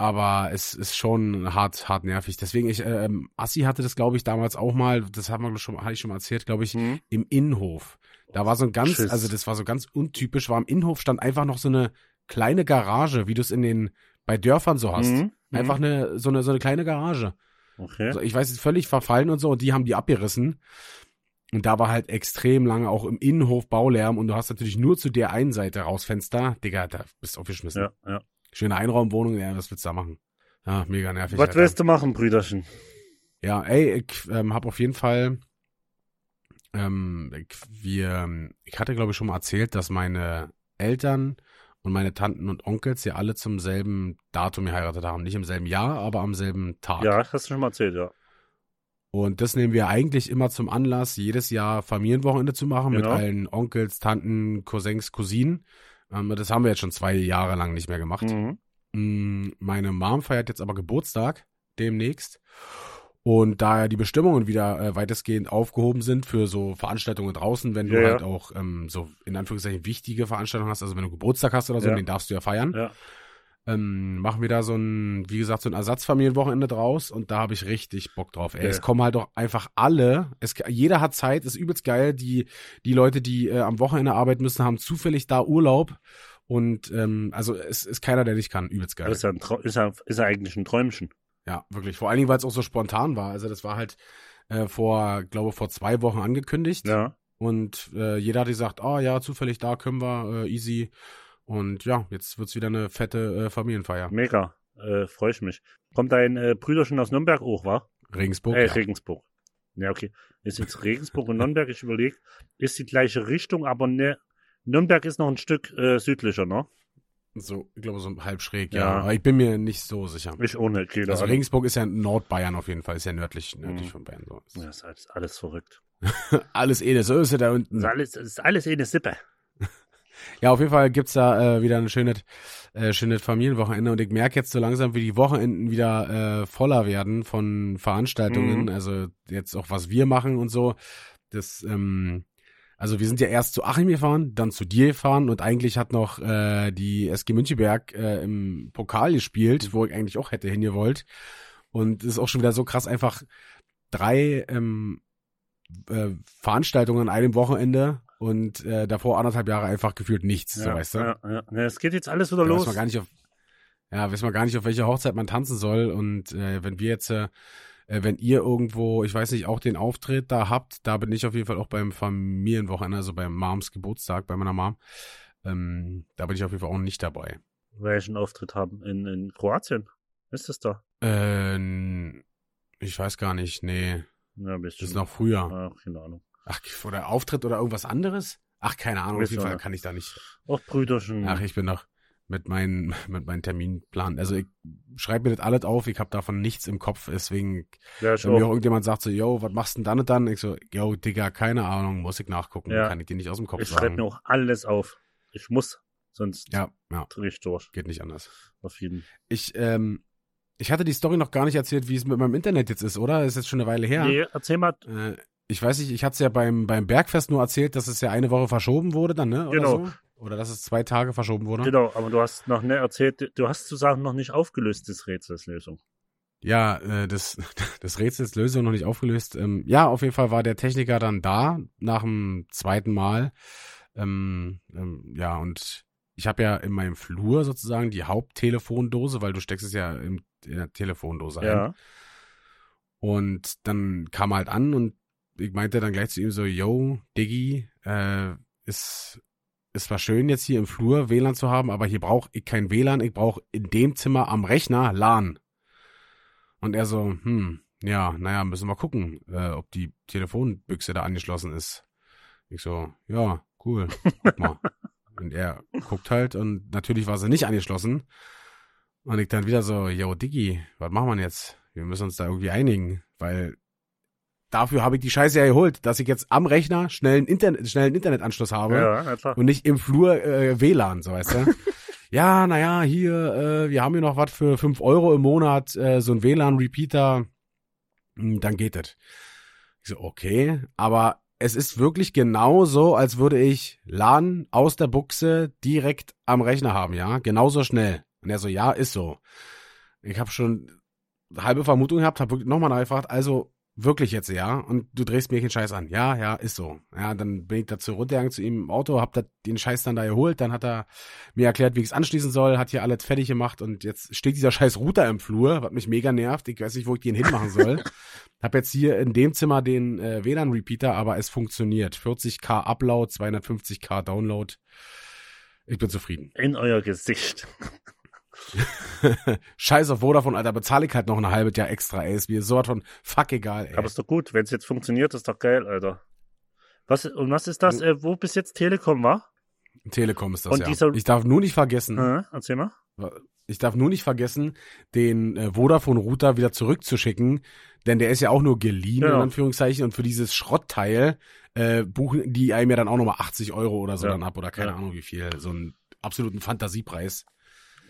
Aber es ist schon hart, hart nervig. Deswegen, ich, ähm, Assi hatte das, glaube ich, damals auch mal, das hat man schon, hatte ich schon mal erzählt, glaube ich, mhm. im Innenhof. Da war so ein ganz, Schiss. also das war so ganz untypisch, war im Innenhof stand einfach noch so eine kleine Garage, wie du es in den, bei Dörfern so hast. Mhm. Einfach eine, so eine, so eine kleine Garage. Okay. So, ich weiß, völlig verfallen und so, und die haben die abgerissen. Und da war halt extrem lange auch im Innenhof Baulärm, und du hast natürlich nur zu der einen Seite raus Fenster. Digga, da bist du aufgeschmissen. Ja, ja. Schöne Einraumwohnung, ja, was willst du da machen? Ja, mega nervig. Was willst du machen, Brüderchen? Ja, ey, ich ähm, hab auf jeden Fall, ähm, ich, wir, ich hatte, glaube ich, schon mal erzählt, dass meine Eltern und meine Tanten und Onkels ja alle zum selben Datum geheiratet haben. Nicht im selben Jahr, aber am selben Tag. Ja, das hast du schon mal erzählt, ja. Und das nehmen wir eigentlich immer zum Anlass, jedes Jahr Familienwochenende zu machen, genau, mit allen Onkels, Tanten, Cousins, Cousinen. Das haben wir jetzt schon zwei Jahre lang nicht mehr gemacht. Mhm. Meine Mom feiert jetzt aber Geburtstag demnächst. Und da ja die Bestimmungen wieder weitestgehend aufgehoben sind für so Veranstaltungen draußen, wenn ja, du halt ja. auch ähm, so in Anführungszeichen wichtige Veranstaltungen hast, also wenn du Geburtstag hast oder so, ja. den darfst du ja feiern, ja. Ähm, machen wir da so ein, wie gesagt, so ein Ersatzfamilienwochenende draus, und da habe ich richtig Bock drauf. Ey, ja. Es kommen halt auch einfach alle, es, jeder hat Zeit, ist übelst geil, die, die Leute, die äh, am Wochenende arbeiten müssen, haben zufällig da Urlaub, und ähm, also es ist keiner, der nicht kann, übelst geil. Ist ja, ein Tra- ist ja, ist ja eigentlich ein Träumchen. Ja, wirklich, vor allen Dingen, weil es auch so spontan war, also das war halt äh, vor, glaube vor zwei Wochen angekündigt, ja. und äh, jeder hat gesagt, ah oh, ja, zufällig da können wir, äh, easy. Und ja, jetzt wird's wieder eine fette äh, Familienfeier. Mega, äh, freue ich mich. Kommt dein äh, Brüderchen aus Nürnberg hoch, wa? Regensburg. Äh, ja. Regensburg. Ja, okay. Ist jetzt Regensburg und Nürnberg, ich überlege, ist die gleiche Richtung, aber ne, Nürnberg ist noch ein Stück äh, südlicher, ne? So, ich glaube so halb schräg, ja. ja. Aber ich bin mir nicht so sicher. Ich ohne, okay. Also Regensburg ist ja Nordbayern auf jeden Fall, ist ja nördlich, nördlich mhm. von Bayern. So. Ja, ist alles, alles verrückt. Alles eh eine Soße da unten. Ist alles, ist alles eh eine Sippe. Ja, auf jeden Fall gibt's da äh, wieder ein schönes, äh, schönes Familienwochenende, und ich merke jetzt so langsam, wie die Wochenenden wieder äh, voller werden von Veranstaltungen, mhm. also jetzt auch was wir machen und so. Das, ähm, also wir sind ja erst zu Achim gefahren, dann zu dir gefahren, und eigentlich hat noch äh, die S G Müncheberg äh, im Pokal gespielt, wo ich eigentlich auch hätte hingewollt, und es ist auch schon wieder so krass, einfach drei ähm, äh, Veranstaltungen an einem Wochenende. Und äh, davor anderthalb Jahre einfach gefühlt nichts, ja, so, weißt du? Ja, ja. Es geht jetzt alles wieder da los. Weiß man gar nicht auf, ja, weiß man gar nicht, auf welche Hochzeit man tanzen soll. Und äh, wenn wir jetzt, äh, wenn ihr irgendwo, ich weiß nicht, auch den Auftritt da habt, da bin ich auf jeden Fall auch beim Familienwochenende, also beim Moms Geburtstag, bei meiner Mom, ähm, da bin ich auf jeden Fall auch nicht dabei. Welchen Auftritt haben? In, in Kroatien? Ist das da? Ähm, ich weiß gar nicht, nee. Ja, das ist noch früher. Ach, keine Ahnung. Ach, oder Auftritt oder irgendwas anderes? Ach, keine Ahnung, auf jeden Fall kann ich da nicht. Ach, Brüderchen. Ach, ich bin noch mit meinen, mit meinen Terminplan. Also ich schreibe mir das alles auf, ich habe davon nichts im Kopf, deswegen, ja, wenn mir auch irgendjemand sagt so, yo, was machst du denn dann und dann? Ich so, yo, Digga, keine Ahnung, muss ich nachgucken, ja. kann ich dir nicht aus dem Kopf sagen. Ich schreibe mir auch alles auf. Ich muss, sonst ja, ja. drehe ich durch. Geht nicht anders. Auf jeden Fall. Ich, ähm, ich hatte die Story noch gar nicht erzählt, wie es mit meinem Internet jetzt ist, oder? Das ist jetzt schon eine Weile her. Nee, erzähl mal. Äh, Ich weiß nicht, ich hatte es ja beim, beim Bergfest nur erzählt, dass es ja eine Woche verschoben wurde dann, ne? Oder genau. So? Oder dass es zwei Tage verschoben wurde. Genau, aber du hast noch nicht erzählt, du hast zu sagen noch nicht aufgelöst, das Rätselslösung. Ja, äh, das, das Rätselslösung noch nicht aufgelöst. Ähm, ja, auf jeden Fall war der Techniker dann da, nach dem zweiten Mal. Ähm, ähm, ja, und ich habe ja in meinem Flur sozusagen die Haupttelefondose, weil du steckst es ja in, in der Telefondose ein. Ja. Und dann kam halt an, und ich meinte dann gleich zu ihm so, yo, Diggi, äh, ist, ist zwar schön jetzt hier im Flur W L A N zu haben, aber hier brauche ich kein W L A N, ich brauche in dem Zimmer am Rechner LAN. Und er so, hm, ja, naja, müssen wir gucken, äh, ob die Telefonbüchse da angeschlossen ist. Ich so, ja, cool, guck mal. Und er guckt halt, und natürlich war sie nicht angeschlossen. Und ich dann wieder so, yo, Diggi, was machen wir jetzt? Wir müssen uns da irgendwie einigen, weil dafür habe ich die Scheiße ja geholt, dass ich jetzt am Rechner schnell einen, Internet, schnell einen Internetanschluss habe, ja, ja, und nicht im Flur äh, W L A N, so weißt du. Ja, naja, hier, äh, wir haben hier noch was für fünf Euro im Monat, äh, so ein W L A N-Repeater, dann geht das. Ich so, okay, aber es ist wirklich genauso, als würde ich LAN aus der Buchse direkt am Rechner haben, ja, genauso schnell. Und er so, ja, ist so. ich habe schon halbe Vermutung gehabt, habe wirklich nochmal nachgefragt, also wirklich jetzt, ja, und du drehst mir den Scheiß an. Ja, ja, ist so. Ja, dann bin ich dazu runtergegangen zu ihm im Auto, hab da den Scheiß dann da geholt, dann hat er mir erklärt, wie ich es anschließen soll, hat hier alles fertig gemacht und jetzt steht dieser scheiß Router im Flur, was mich mega nervt, ich weiß nicht, wo ich den hinmachen soll. Hab jetzt hier in dem Zimmer den äh, W L A N-Repeater, aber es funktioniert. vierzig K Upload, zweihundertfünfzig K Download. Ich bin zufrieden. In euer Gesicht. Scheiß auf Vodafone, Alter, bezahle ich halt noch ein halbes Jahr extra, ey, ist mir so von fuck egal, ey. Aber ist doch gut, wenn es jetzt funktioniert, ist doch geil, Alter. Was, und was ist das, äh, wo bis jetzt Telekom war? Telekom ist das, und ja. Dieser... Ich darf nur nicht vergessen, äh, erzähl mal. Ich darf nur nicht vergessen, den äh, Vodafone-Router wieder zurückzuschicken, denn der ist ja auch nur geliehen, genau. In Anführungszeichen, und für dieses Schrottteil äh, buchen die einem ja dann auch nochmal achtzig Euro oder so, ja. Dann ab, oder keine ja. Ahnung wie viel, so einen absoluten Fantasiepreis.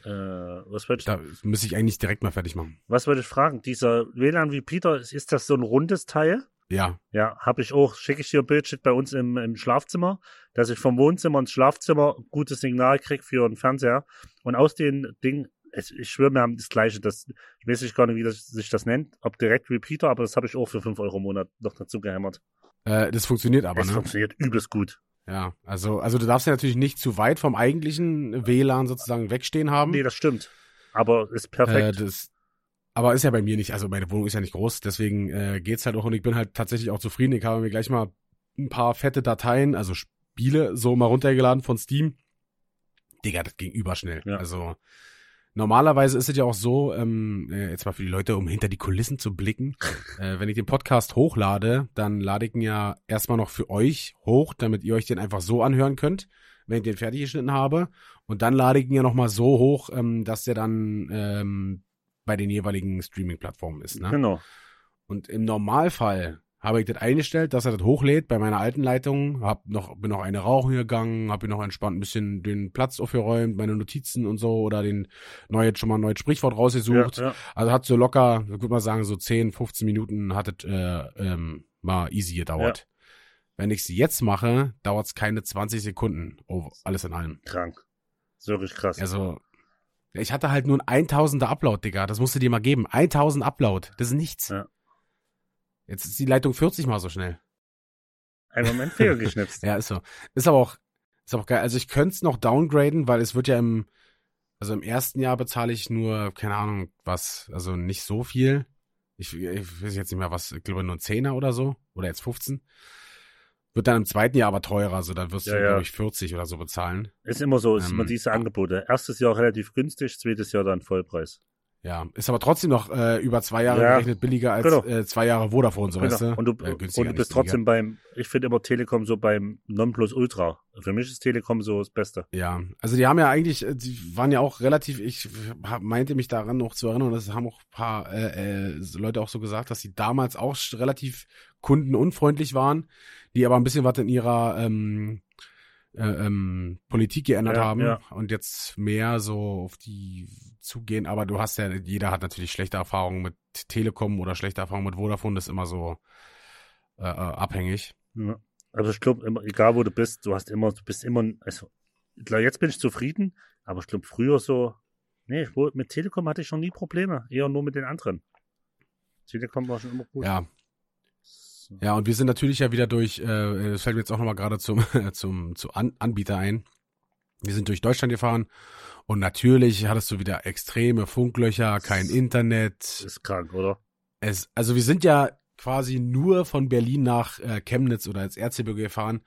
Äh, was wollte ich, da müsste ich eigentlich direkt mal fertig machen. Was wollte ich fragen? Dieser W L A N-Repeater, ist das so ein rundes Teil? Ja. Ja, habe ich auch. Schicke ich dir ein Bildschirm bei uns im, im Schlafzimmer, dass ich vom Wohnzimmer ins Schlafzimmer ein gutes Signal kriege für den Fernseher. Und aus dem Ding, es, ich schwöre, wir haben das Gleiche. Das, ich weiß nicht gar nicht, wie das, sich das nennt, ob direkt Repeater, aber das habe ich auch für fünf Euro im Monat noch dazu gehämmert. Äh, das funktioniert aber, das ne? Das funktioniert übelst gut. Ja, also, also du darfst ja natürlich nicht zu weit vom eigentlichen W L A N sozusagen wegstehen haben. Nee, das stimmt. Aber ist perfekt. Äh, das, aber ist ja bei mir nicht, also meine Wohnung ist ja nicht groß, deswegen äh, geht's halt auch und ich bin halt tatsächlich auch zufrieden. Ich habe mir gleich mal ein paar fette Dateien, also Spiele, so mal runtergeladen von Steam. Digga, das ging überschnell. Ja. Also normalerweise ist es ja auch so, ähm, jetzt mal für die Leute, um hinter die Kulissen zu blicken, äh, wenn ich den Podcast hochlade, dann lade ich ihn ja erstmal noch für euch hoch, damit ihr euch den einfach so anhören könnt, wenn ich den fertig geschnitten habe. Und dann lade ich ihn ja nochmal so hoch, ähm, dass der dann ähm, bei den jeweiligen Streaming-Plattformen ist. Ne? Genau. Und im Normalfall habe ich das eingestellt, dass er das hochlädt bei meiner alten Leitung, hab noch, bin noch eine rauchen gegangen, habe noch entspannt ein bisschen den Platz aufgeräumt, meine Notizen und so oder den neue, schon mal ein neues Sprichwort rausgesucht. Ja, ja. Also hat so locker, ich würde mal sagen, so zehn, fünfzehn Minuten hat es äh, ähm, mal easy gedauert. Ja. Wenn ich es jetzt mache, dauert es keine zwanzig Sekunden. Oh, alles in allem. Krank. So richtig krass. Also, ich hatte halt nur ein Eintausender Upload, Digga, das musst du dir mal geben. Eintausend Upload, das ist nichts. Ja. Jetzt ist die Leitung vierzig Mal so schnell. Ein Moment Fehler geschnipst. Ja, ist so. Ist aber auch, ist aber auch geil. Also ich könnte es noch downgraden, weil es wird ja im, also im ersten Jahr bezahle ich nur, keine Ahnung, was, also nicht so viel. Ich, ich weiß jetzt nicht mehr was, ich glaube nur ein Zehner oder so. Oder jetzt fünfzehn. Wird dann im zweiten Jahr aber teurer, also dann wirst ja, du, ja. glaube ich, vierzig oder so bezahlen. Ist immer so, ist ähm, immer diese Angebote. Erstes Jahr relativ günstig, zweites Jahr dann Vollpreis. Ja, ist aber trotzdem noch äh, über zwei Jahre ja, gerechnet billiger als genau. äh, zwei Jahre Vodafone, so genau. Weißt du? Und du, äh, und du bist trotzdem beim, ich finde immer Telekom so beim Nonplusultra. Für mich ist Telekom so das Beste. Ja, also die haben ja eigentlich, die waren ja auch relativ, ich hab, meinte mich daran noch zu erinnern, das haben auch ein paar äh, äh, Leute auch so gesagt, dass sie damals auch relativ kundenunfreundlich waren, die aber ein bisschen was in ihrer ähm, Äh, ähm, Politik geändert ja, haben ja. Und jetzt mehr so auf die zugehen, aber du hast ja, jeder hat natürlich schlechte Erfahrungen mit Telekom oder schlechte Erfahrungen mit Vodafone, das ist immer so äh, abhängig. Ja. Also ich glaube, egal wo du bist, du hast immer, du bist immer, also klar, jetzt bin ich zufrieden, aber ich glaube früher so, nee, mit Telekom hatte ich schon nie Probleme, eher nur mit den anderen. Telekom war schon immer gut. Ja. Ja, und wir sind natürlich ja wieder durch, äh, das fällt mir jetzt auch nochmal gerade zum, zum, zu An- Anbieter ein. Wir sind durch Deutschland gefahren und natürlich hattest du wieder extreme Funklöcher, kein das Internet. Ist krank, oder? Es, also wir sind ja quasi nur von Berlin nach äh, Chemnitz oder ins Erzgebirge gefahren,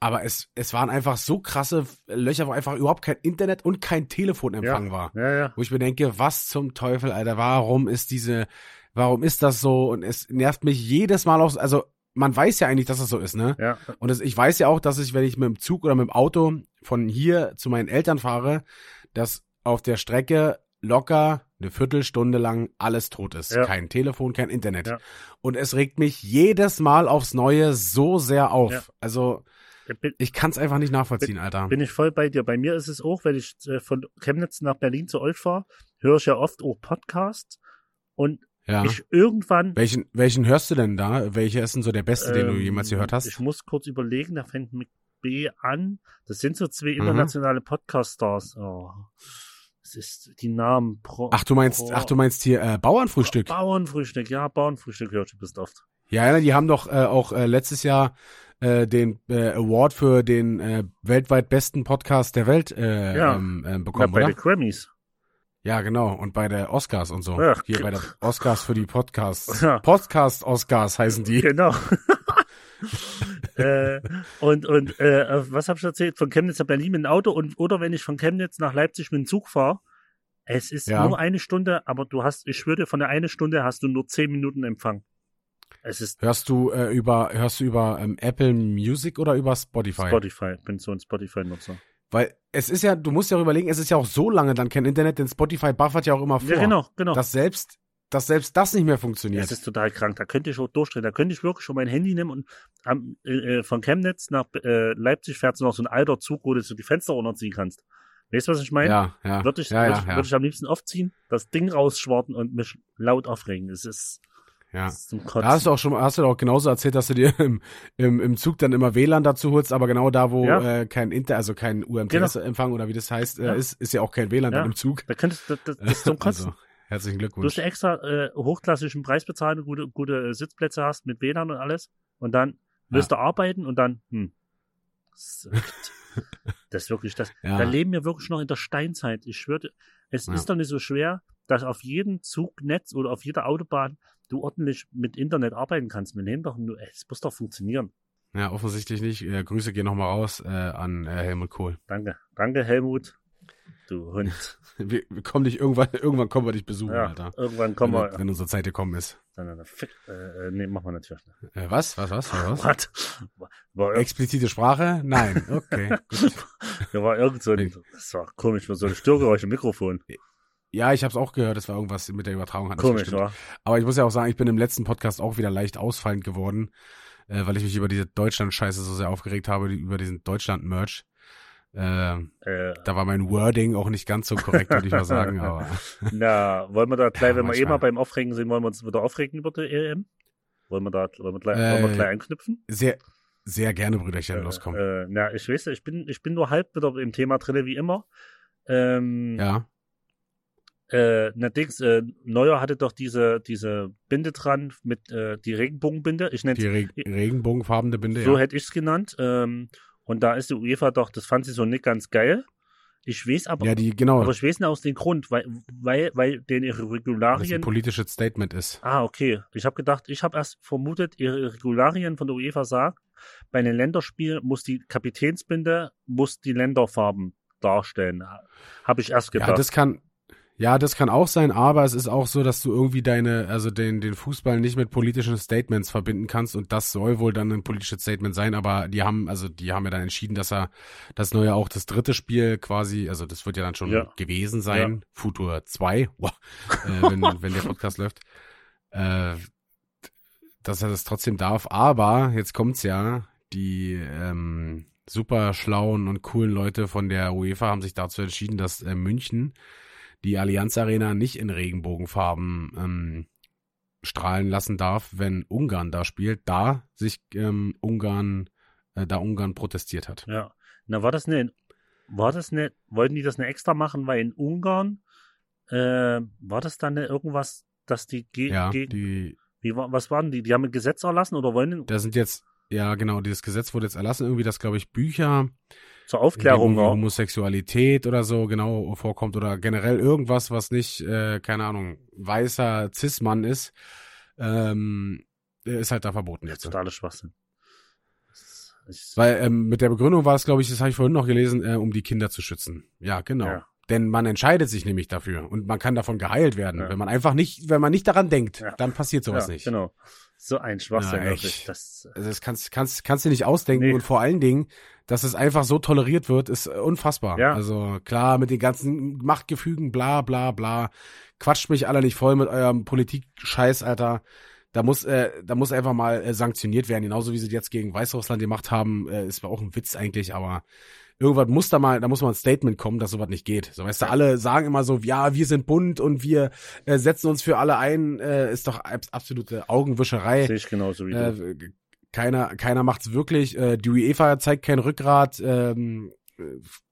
aber es, es waren einfach so krasse Löcher, wo einfach überhaupt kein Internet und kein Telefonempfang ja, war. Ja, ja. Wo ich mir denke, was zum Teufel, Alter, warum ist diese... Warum ist das so? Und es nervt mich jedes Mal auch, also man weiß ja eigentlich, dass das so ist, ne? Ja. Und das, ich weiß ja auch, dass ich, wenn ich mit dem Zug oder mit dem Auto von hier zu meinen Eltern fahre, dass auf der Strecke locker eine Viertelstunde lang alles tot ist. Ja. Kein Telefon, kein Internet. Ja. Und es regt mich jedes Mal aufs Neue so sehr auf. Ja. Also ich kann es einfach nicht nachvollziehen, bin, Alter. Bin ich voll bei dir. Bei mir ist es auch, wenn ich von Chemnitz nach Berlin zu euch fahre, höre ich ja oft auch Podcasts und ja. Ich irgendwann. Welchen, welchen hörst du denn da? Welcher ist denn so der beste, ähm, den du jemals gehört hast? Ich muss kurz überlegen, da fängt mit B an. Das sind so zwei internationale mhm. Podcast-Stars. Oh. das ist die Namen pro. Ach, du meinst, pro, ach, du meinst hier äh, Bauernfrühstück? Bauernfrühstück, ja, Bauernfrühstück höre ich bis oft. Ja, die haben doch äh, auch äh, letztes Jahr äh, den äh, Award für den äh, weltweit besten Podcast der Welt äh, ja. ähm, äh, bekommen, ja, bei den Grammys. Ja, genau. Und bei der Oscars und so. Ja. Hier bei der Oscars für die Podcasts. Ja. Podcast-Oscars heißen die. Genau. äh, und und äh, was habe ich erzählt? Von Chemnitz nach Berlin mit dem Auto und oder wenn ich von Chemnitz nach Leipzig mit dem Zug fahre. Es ist ja nur eine Stunde, aber du hast, ich schwöre, von der eine Stunde hast du nur zehn Minuten Empfang. Es ist hörst du äh, über hörst du über ähm, Apple Music oder über Spotify? Spotify, ich bin so ein Spotify-Nutzer. Weil es ist ja, du musst ja überlegen, es ist ja auch so lange dann kein Internet, denn Spotify buffert ja auch immer vor, ja, genau, genau. Dass, selbst, dass selbst das nicht mehr funktioniert. Das ist total krank, da könnte ich auch durchdrehen, da könnte ich wirklich schon mein Handy nehmen und am, äh, von Chemnitz nach äh, Leipzig fährt so noch so ein alter Zug, wo du so die Fenster runterziehen kannst. Weißt du, was ich meine? Ja, ja. Würde ich, ja, ja, würd ja. würd ich am liebsten aufziehen, das Ding rausschwarten und mich laut aufregen. Es ist... Ja, da hast du auch schon, hast du auch genauso erzählt, dass du dir im, im, im Zug dann immer W L A N dazu holst, aber genau da, wo ja. äh, kein Inter, also kein U M T S-Empfang genau. oder wie das heißt, äh, ja. ist, ist ja auch kein W L A N ja. dann im Zug. Da könntest du, das, das ist so ein Kotzen. Also, herzlichen Glückwunsch. Du hast extra äh, hochklassischen Preis bezahlen, gute, gute äh, Sitzplätze hast mit W L A N und alles und dann wirst ja. du arbeiten und dann, hm, das ist wirklich das. Ja. Da leben wir wirklich noch in der Steinzeit. Ich schwöre, es ja. ist doch nicht so schwer, dass auf jedem Zugnetz oder auf jeder Autobahn du ordentlich mit Internet arbeiten kannst. Wir nehmen doch nur, es muss doch funktionieren. Ja, offensichtlich nicht. Äh, Grüße gehen nochmal raus äh, an äh, Helmut Kohl. Danke. Danke, Helmut. Du Hund. wir, wir kommen dich irgendwann, irgendwann kommen wir dich besuchen, ja, Alter. Irgendwann kommen wenn, wir. Wenn unsere Zeit gekommen ist. Nein, nein, nein. Fick, äh, nee, machen wir natürlich. Äh, was? Was, was? Was? was? War explizite Sprache? Nein. Okay. Gut. Da war irgend so ein, das war komisch, so ein Störgeräusch im Mikrofon. Ja, ich habe es auch gehört, es war irgendwas mit der Übertragung. Hat komisch, nicht oder? Aber ich muss ja auch sagen, ich bin im letzten Podcast auch wieder leicht ausfallend geworden, äh, weil ich mich über diese Deutschland-Scheiße so sehr aufgeregt habe, die, über diesen Deutschland-Merch. Äh, äh. Da war mein Wording auch nicht ganz so korrekt, würde ich mal sagen. Aber na, wollen wir da gleich, ja, wenn wir eh mal beim Aufregen sind, wollen wir uns wieder aufregen über die E M? Wollen wir da wollen wir gleich, äh, wollen wir gleich anknüpfen? Sehr, sehr gerne, Brüderchen, äh, loskommen. Äh, na, ich weiß, ich bin, ich bin nur halb wieder im Thema drin, wie immer. Ähm, ja. Äh, na Dings, äh, Neuer hatte doch diese, diese Binde dran mit äh, die Regenbogenbinde. Ich nenn's, die Re- Regenbogenfarbene Binde, so ja. hätte ich es genannt. Ähm, und da ist die UEFA doch, das fand sie so nicht ganz geil. Ich weiß aber, ja, die, genau. aber ich weiß nicht aus dem Grund, weil, weil, weil denen ihre Regularien... Weil es ein politisches Statement ist. Ah, okay. Ich habe gedacht, ich habe erst vermutet, ihre Regularien von der UEFA sagen, bei einem Länderspiel muss die Kapitänsbinde, muss die Länderfarben darstellen. Habe ich erst gedacht. Ja, das kann... Ja, das kann auch sein, aber es ist auch so, dass du irgendwie deine, also den, den Fußball nicht mit politischen Statements verbinden kannst und das soll wohl dann ein politisches Statement sein, aber die haben, also die haben ja dann entschieden, dass er das neue auch das dritte Spiel quasi, also das wird ja dann schon ja. gewesen sein, ja. Futur zwei, wow, äh, wenn, wenn der Podcast läuft, äh, dass er das trotzdem darf, aber jetzt kommt's ja, die, ähm, super schlauen und coolen Leute von der UEFA haben sich dazu entschieden, dass äh, München die Allianz Arena nicht in Regenbogenfarben ähm, strahlen lassen darf, wenn Ungarn da spielt, da sich ähm, Ungarn, äh, da Ungarn protestiert hat. Ja, na war das nicht, war das nicht, wollten die das nicht extra machen, weil in Ungarn äh, war das dann nicht irgendwas, dass die gegen, ja, ge- die, wie, was waren die, die haben ein Gesetz erlassen oder wollen denn? Da sind jetzt, ja genau, dieses Gesetz wurde jetzt erlassen, irgendwie, das glaube ich Bücher, zur Aufklärung auch. Homosexualität oder so genau vorkommt oder generell irgendwas, was nicht, äh, keine Ahnung, weißer Cis-Mann ist, ähm, ist halt da verboten. Das ist totaler Schwachsinn. Weil ähm, mit der Begründung war es, glaube ich, das habe ich vorhin noch gelesen, äh, um die Kinder zu schützen. Ja, genau. Ja. Denn man entscheidet sich nämlich dafür und man kann davon geheilt werden. Ja. Wenn man einfach nicht, wenn man nicht daran denkt, ja. dann passiert sowas ja, nicht. Genau. So ein Schwachsinn. Ja, ich, das, also das kannst, kannst, kannst du nicht ausdenken. Nee. Und vor allen Dingen, dass es einfach so toleriert wird, ist unfassbar. Ja. Also klar, mit den ganzen Machtgefügen, bla bla bla. Quatscht mich alle nicht voll mit eurem Politik-Scheiß, Alter. Da muss, äh, da muss einfach mal äh, sanktioniert werden. Genauso wie sie jetzt gegen Weißrussland gemacht haben, äh, ist auch ein Witz eigentlich, aber irgendwas muss da mal, da muss mal ein Statement kommen, dass sowas nicht geht. So, weißt du, alle sagen immer so, ja, wir sind bunt und wir äh, setzen uns für alle ein, äh, ist doch absolute Augenwischerei. Sehe ich genauso wie äh, du. Keiner, keiner macht's wirklich. Äh, die UEFA zeigt kein Rückgrat. Ähm,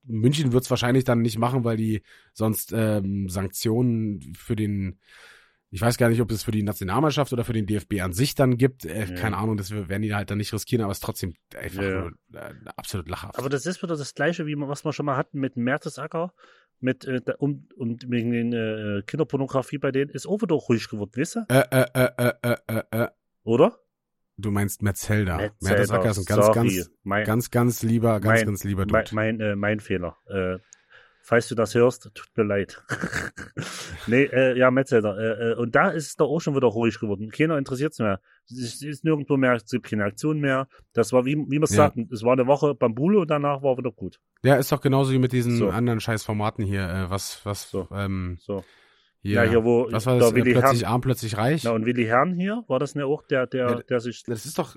München wird es wahrscheinlich dann nicht machen, weil die sonst ähm, Sanktionen für den, ich weiß gar nicht, ob es für die Nationalmannschaft oder für den D F B an sich dann gibt. Äh, ja. Keine Ahnung, das werden die halt dann nicht riskieren, aber es ist trotzdem einfach ja. nur, äh, absolut lachhaft. Aber das ist wieder das Gleiche, wie man, was wir schon mal hatten mit Mertesacker, mit äh, um, um, wegen den äh, Kinderpornografie bei denen, ist auch wieder ruhig geworden, weißt du? Äh, äh, äh, äh, äh, äh. Oder? Du meinst Metzelder. Metzelder. Mertesacker ist ein ganz, ganz, mein, ganz, ganz lieber, ganz, mein, ganz lieber Dude. Mein, mein, äh, mein Fehler. Äh, falls du das hörst, tut mir leid. nee, äh, ja, Metzelder. Äh, und da ist es doch auch schon wieder ruhig geworden. Keiner interessiert es mehr. Es ist nirgendwo mehr, es gibt keine Aktion mehr. Das war, wie, wie wir es ja. sagten, es war eine Woche Bambule und danach war wieder gut. Ja, ist doch genauso wie mit diesen so. anderen Scheißformaten hier. Äh, was, was, so. ähm... So. Ja, ja, hier, wo was war das? Da, wie äh, die plötzlich Herren. Arm, plötzlich reich. Na, und Willi Herrn hier, war das ja auch der, der, ja, der sich. Das ist doch.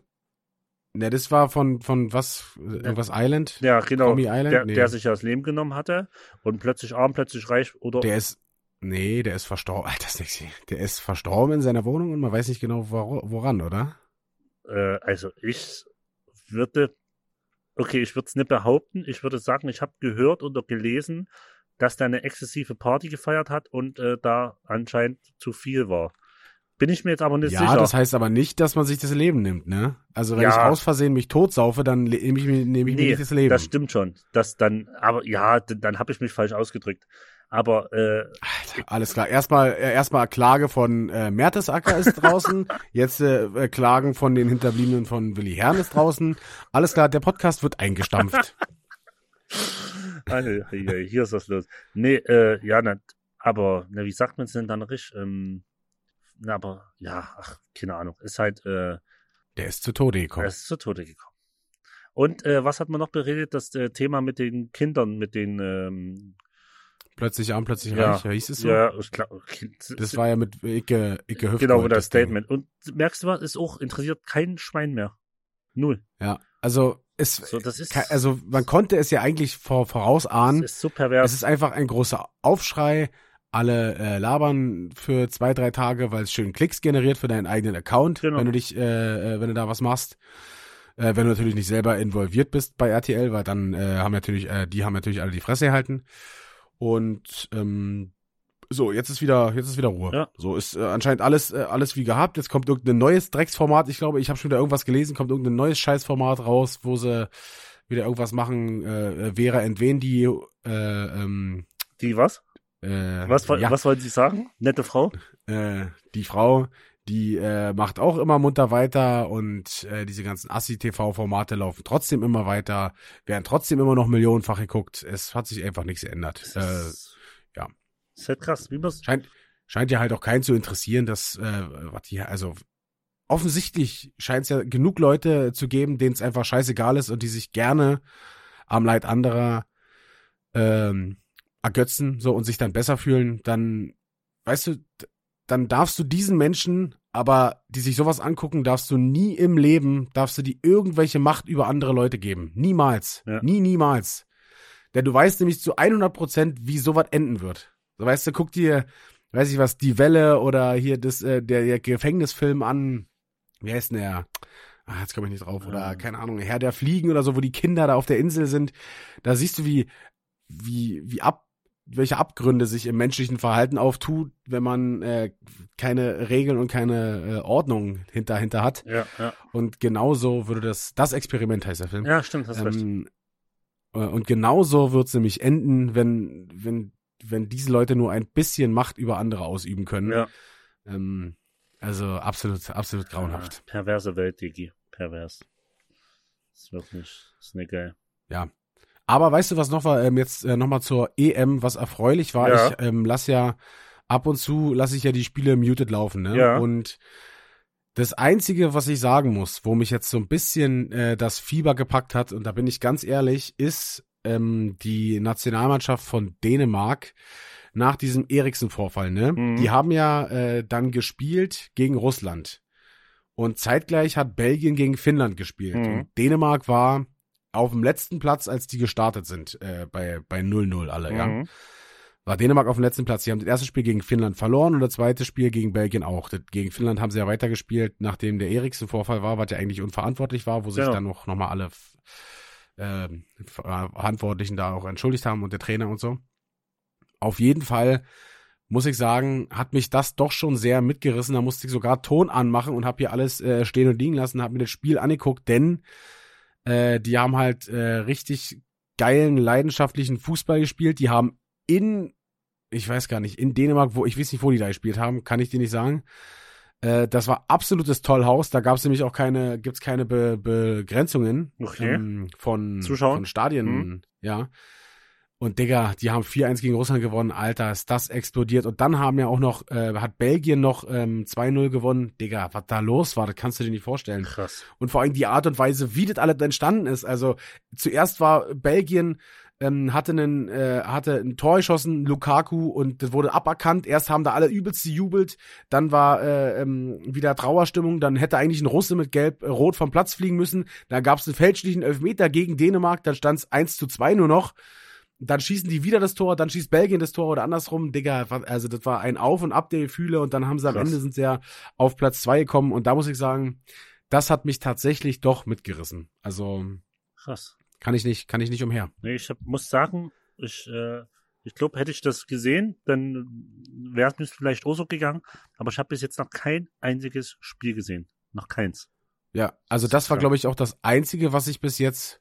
Ne, das war von, von was? Irgendwas ja. Island? Ja, genau. Tommy Island? Der, nee. der sich das Leben genommen hatte und plötzlich arm, plötzlich reich. Oder der ist. Nee, der ist verstorben. Alter, das ist nichts. Der ist verstorben in seiner Wohnung und man weiß nicht genau, woran, oder? Äh, also, ich würde. Okay, ich würde es nicht behaupten. Ich würde sagen, ich habe gehört oder gelesen, dass da eine exzessive Party gefeiert hat und äh, da anscheinend zu viel war. Bin ich mir jetzt aber nicht ja, sicher. Ja, das heißt aber nicht, dass man sich das Leben nimmt, ne? Also wenn ja. ich aus Versehen mich totsaufe, dann nehme ich, nehm ich nee, mir nicht das Leben. Das stimmt schon. Das dann, aber ja, dann, dann habe ich mich falsch ausgedrückt. Aber äh, Alter, alles klar. Erstmal erstmal Klage von äh, Mertesacker ist draußen. Jetzt äh, Klagen von den Hinterbliebenen von Willi Herrn ist draußen. Alles klar, der Podcast wird eingestampft. Also, hier ist das los. Nee, äh, ja, na, aber, na, wie sagt man es denn dann richtig? Ähm, na, aber, ja, ach, keine Ahnung. Ist halt, äh, Der ist zu Tode gekommen. Der ist zu Tode gekommen. Und, äh, was hat man noch beredet? Das äh, Thema mit den Kindern, mit den, ähm, Plötzlich arm, plötzlich ja, reich, ja, hieß es so? Ja, ich glaube. Okay. Das war ja mit Icke, Icke Hüftgold. Genau, das Statement. Ding. Und merkst du was, ist auch interessiert kein Schwein mehr. Null. Ja, also, Es, so, das ist, also man konnte es ja eigentlich vorausahnen. Es ist so pervers. Es ist einfach ein großer Aufschrei. Alle äh, labern für zwei, drei Tage, weil es schön Klicks generiert für deinen eigenen Account, genau. wenn du dich, äh, wenn du da was machst. Äh, wenn du natürlich nicht selber involviert bist bei R T L, weil dann äh, haben natürlich, äh, die haben natürlich alle die Fresse gehalten. Und ähm, so, jetzt ist wieder, jetzt ist wieder Ruhe. Ja. So ist äh, anscheinend alles, äh, alles wie gehabt. Jetzt kommt irgendein neues Drecksformat. Ich glaube, ich habe schon wieder irgendwas gelesen. Kommt irgendein neues Scheißformat raus, wo sie wieder irgendwas machen. Äh, Vera entwen die. Äh, ähm, die was? Äh, was, ja. was wollen Sie sagen? Nette Frau? Äh, die Frau, die äh, macht auch immer munter weiter und äh, diese ganzen Assi-T V-Formate laufen trotzdem immer weiter, werden trotzdem immer noch millionenfach geguckt. Es hat sich einfach nichts geändert. Äh, ja. Das ist halt krass. Wie scheint, scheint ja halt auch keinen zu interessieren, dass, äh, was hier, also offensichtlich scheint es ja genug Leute zu geben, denen es einfach scheißegal ist und die sich gerne am Leid anderer ähm, ergötzen so und sich dann besser fühlen. Dann, weißt du, dann darfst du diesen Menschen, aber die sich sowas angucken, darfst du nie im Leben, darfst du die irgendwelche Macht über andere Leute geben. Niemals. Ja. Nie, niemals. Denn du weißt nämlich zu hundert Prozent, wie sowas enden wird. So, weißt du, guck dir, weiß ich was, Die Welle oder hier das, äh, der, der Gefängnisfilm an, wie heißt denn der? Ah, jetzt komme ich nicht drauf. Oder, keine Ahnung, Herr der Fliegen oder so, wo die Kinder da auf der Insel sind. Da siehst du, wie, wie, wie ab, welche Abgründe sich im menschlichen Verhalten auftut, wenn man äh, keine Regeln und keine äh, Ordnung hinter, hinter hat. Ja, ja. Und genauso würde das, das Experiment heißt der Film. Ja, stimmt, hast ähm, recht. Und genauso wird es nämlich enden, wenn, wenn, wenn diese Leute nur ein bisschen Macht über andere ausüben können. Ja. Ähm, also absolut, absolut grauenhaft. Ja, perverse Welt, Digi. Pervers. Das ist wirklich, das ist nicht geil. Ja. Aber weißt du, was noch war? Ähm, jetzt äh, nochmal zur E M, was erfreulich war. Ja. Ich ähm, lasse ja ab und zu, lasse ich ja die Spiele muted laufen. Ne? Ja. Und das Einzige, was ich sagen muss, wo mich jetzt so ein bisschen äh, das Fieber gepackt hat, und da bin ich ganz ehrlich, ist Ähm, die Nationalmannschaft von Dänemark nach diesem Eriksen-Vorfall, ne? Mhm. Die haben ja äh, dann gespielt gegen Russland. Und zeitgleich hat Belgien gegen Finnland gespielt. Mhm. Und Dänemark war auf dem letzten Platz, als die gestartet sind, äh, bei, bei null null alle, mhm. ja. War Dänemark auf dem letzten Platz. Sie haben das erste Spiel gegen Finnland verloren und das zweite Spiel gegen Belgien auch. Das, gegen Finnland haben sie ja weitergespielt, nachdem der Eriksen-Vorfall war, was ja eigentlich unverantwortlich war, wo sich ja. dann noch, noch mal alle äh, Verantwortlichen da auch entschuldigt haben und der Trainer und so. Auf jeden Fall muss ich sagen, hat mich das doch schon sehr mitgerissen. Da musste ich sogar Ton anmachen und habe hier alles äh, stehen und liegen lassen, habe mir das Spiel angeguckt, denn äh, die haben halt äh, richtig geilen, leidenschaftlichen Fußball gespielt. Die haben in, ich weiß gar nicht, in Dänemark, wo ich weiß nicht, wo die da gespielt haben, kann ich dir nicht sagen. Äh, das war absolutes Tollhaus. Da gab es nämlich auch keine, gibt's keine Be- Begrenzungen okay. ähm, von, von Stadien. Mhm. Ja. Und Digga, die haben vier eins gegen Russland gewonnen. Alter, ist das explodiert. Und dann haben ja auch noch, äh, hat Belgien noch ähm, zwei null gewonnen. Digga, was da los war, das kannst du dir nicht vorstellen. Krass. Und vor allem die Art und Weise, wie das alles entstanden ist. Also zuerst war Belgien, ähm, hatte, einen, äh, hatte ein Tor geschossen, Lukaku, und das wurde aberkannt. Erst haben da alle übelst gejubelt. Dann war äh, ähm, wieder Trauerstimmung. Dann hätte eigentlich ein Russe mit Gelb-Rot vom Platz fliegen müssen. Dann gab es einen fälschlichen Elfmeter gegen Dänemark. Dann stand es eins zu zwei nur noch. Dann schießen die wieder das Tor, dann schießt Belgien das Tor oder andersrum. Digga, also das war ein Auf und Ab der Gefühle und dann haben sie am Krass. Ende sind sie ja auf Platz zwei gekommen. Und da muss ich sagen, das hat mich tatsächlich doch mitgerissen. Also Krass. kann ich nicht, kann ich nicht umher. Nee, ich hab, muss sagen, ich, äh, ich glaube, hätte ich das gesehen, dann wäre es mir vielleicht auch so gegangen. Aber ich habe bis jetzt noch kein einziges Spiel gesehen. Noch keins. Ja, also das war, glaube ich, auch das Einzige, was ich bis jetzt...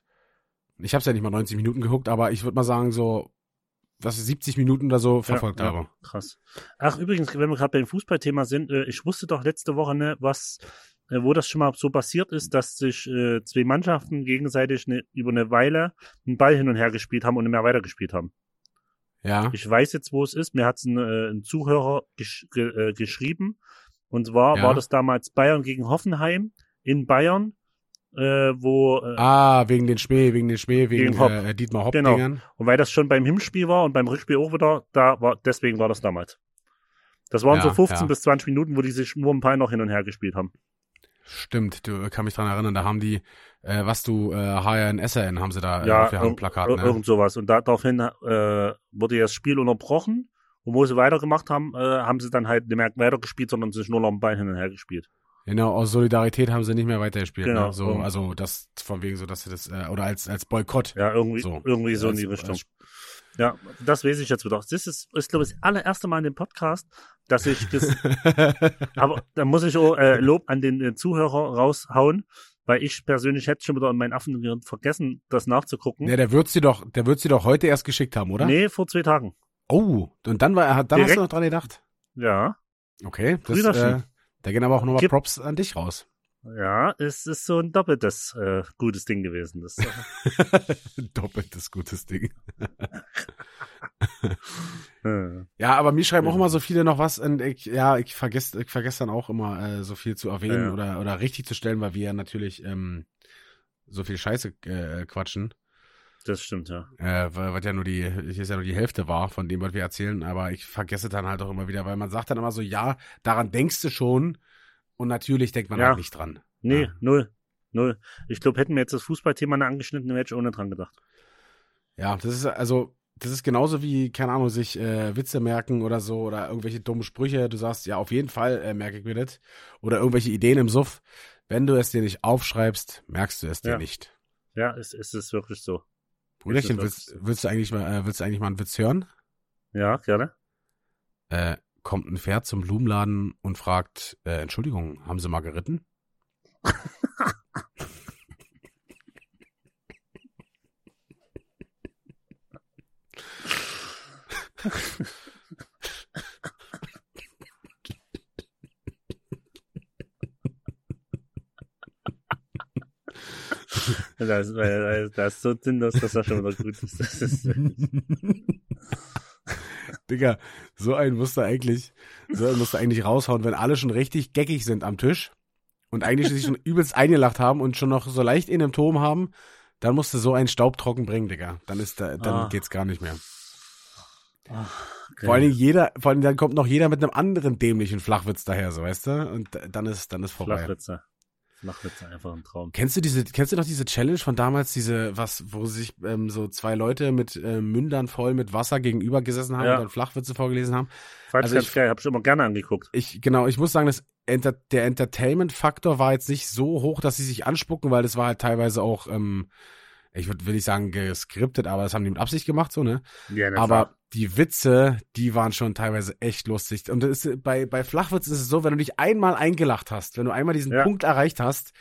Ich habe es ja nicht mal neunzig Minuten geguckt, aber ich würde mal sagen, so, dass ich siebzig Minuten oder so verfolgt ja, ja, habe. Krass. Ach, übrigens, wenn wir gerade beim Fußballthema sind, äh, ich wusste doch letzte Woche, ne, was, äh, wo das schon mal so passiert ist, dass sich äh, zwei Mannschaften gegenseitig ne, über eine Weile einen Ball hin und her gespielt haben und nicht mehr weitergespielt haben. Ja. Ich weiß jetzt, wo es ist. Mir hat es ein, äh, ein Zuhörer gesch- ge- äh, geschrieben. Und zwar ja. war das damals Bayern gegen Hoffenheim in Bayern. Äh, wo äh, Ah, wegen den Schmäh, wegen den Schmäh, wegen, wegen Hopp. Äh, Dietmar Hopp. Genau. Und weil das schon beim Hinspiel war und beim Rückspiel auch wieder, da war, deswegen war das damals. Das waren ja, so fünfzehn ja. bis zwanzig Minuten, wo die sich nur ein paar noch hin und her gespielt haben. Stimmt, du kann mich dran erinnern, da haben die, äh, was du, äh, H R N S R N haben sie da ja, äh, für ir- Plakat. Ja, ir- ne? irgend sowas. Und daraufhin äh, wurde das Spiel unterbrochen und wo sie weitergemacht haben, äh, haben sie dann halt nicht mehr weitergespielt, sondern sich nur noch einen Ball hin und her gespielt. Genau, aus Solidarität haben sie nicht mehr weitergespielt. Genau. Ne? So, mhm. Also das von wegen so, dass sie das, äh, oder als, als Boykott. Ja, irgendwie so, irgendwie so als, in die Richtung. Als, ja, das weiß ich jetzt wieder. Das ist, ist glaube ich, das allererste Mal in dem Podcast, dass ich das, aber da muss ich auch äh, Lob an den äh, Zuhörer raushauen, weil ich persönlich hätte schon wieder in meinen Affengehirn vergessen, das nachzugucken. Ja, der wird's dir doch, der wird's dir doch heute erst geschickt haben, oder? Nee, vor zwei Tagen. Oh, und dann war er, dann direkt, hast du noch dran gedacht? Ja. Okay, das, äh, da gehen aber auch nochmal Props an dich raus. Ja, es ist so ein doppeltes äh, gutes Ding gewesen. Das, äh. doppeltes gutes Ding. Ja, aber mir schreiben auch immer so viele noch was. Und ich, ja, ich vergesse ich vergess dann auch immer äh, so viel zu erwähnen ja. oder, oder richtig zu stellen, weil wir ja natürlich ähm, so viel Scheiße äh, quatschen. Das stimmt, ja. Äh, was ja nur die, ist ja nur die Hälfte war von dem, was wir erzählen, aber ich vergesse dann halt auch immer wieder, weil man sagt dann immer so, ja, daran denkst du schon und natürlich denkt man ja. halt nicht dran. Nee, ja. null, null. Ich glaube, hätten wir jetzt das Fußballthema angeschnitten, hätte ich auch nicht dran gedacht. Ja, das ist also, das ist genauso wie, keine Ahnung, sich äh, Witze merken oder so oder irgendwelche dummen Sprüche. Du sagst, ja, auf jeden Fall äh, merke ich mir das. Oder irgendwelche Ideen im Suff. Wenn du es dir nicht aufschreibst, merkst du es dir ja. nicht. Ja, es, es ist wirklich so. Brüderchen, willst, willst, du eigentlich mal, äh, willst du eigentlich mal einen Witz hören? Ja, gerne. Äh, kommt ein Pferd zum Blumenladen und fragt, äh, Entschuldigung, haben Sie mal geritten? Das, das, das ist so sinnlos, dass das schon wieder gut ist. Das ist Digga, so einen musst du eigentlich, so einen musst du eigentlich raushauen, wenn alle schon richtig geckig sind am Tisch und eigentlich sich schon übelst eingelacht haben und schon noch so leicht in einem Turm haben, dann musst du so einen staubtrocken bringen, Digga. Dann ist da, dann ah. geht's gar nicht mehr. Ach, okay. Vor allem jeder, vor allem dann kommt noch jeder mit einem anderen dämlichen Flachwitz daher, so weißt du? Und dann ist, dann ist vorbei. Flachwitze. Flachwitze einfach ein Traum. Kennst du diese, kennst du noch diese Challenge von damals, diese, was, wo sich ähm, so zwei Leute mit äh, Mündern voll mit Wasser gegenüber gesessen haben ja. und dann Flachwitze vorgelesen haben? Fand also ich ganz geil, hab ich immer gerne angeguckt. Ich, genau, ich muss sagen, das Enter- der Entertainment-Faktor war jetzt nicht so hoch, dass sie sich anspucken, weil das war halt teilweise auch ähm, ich würde will ich sagen, geskriptet, aber das haben die mit Absicht gemacht, so, ne? Ja, aber klar. Die Witze, die waren schon teilweise echt lustig. Und das ist, bei, bei Flachwitz ist es so, wenn du dich einmal eingelacht hast, wenn du einmal diesen ja. Punkt erreicht hast,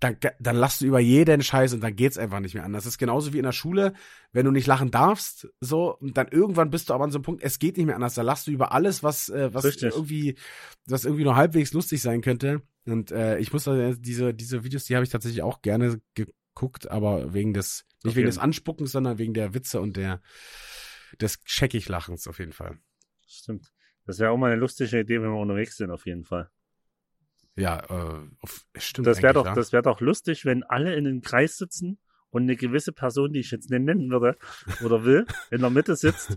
dann, dann lachst du über jeden Scheiß und dann geht's einfach nicht mehr an. Das ist genauso wie in der Schule, wenn du nicht lachen darfst, so, und dann irgendwann bist du aber an so einem Punkt, es geht nicht mehr anders, da lachst du über alles, was, äh, was Richtig. irgendwie, was irgendwie nur halbwegs lustig sein könnte. Und, äh, ich muss, äh, diese, diese Videos, die habe ich tatsächlich auch gerne geguckt, aber wegen des, nicht okay. wegen des Anspuckens, sondern wegen der Witze und der, des scheckig Lachens auf jeden Fall. Stimmt. Das wäre auch mal eine lustige Idee, wenn wir unterwegs sind, auf jeden Fall. Ja, äh, auf, stimmt. Das wäre doch, ja? wär doch lustig, wenn alle in einem Kreis sitzen und eine gewisse Person, die ich jetzt nennen würde oder will, in der Mitte sitzt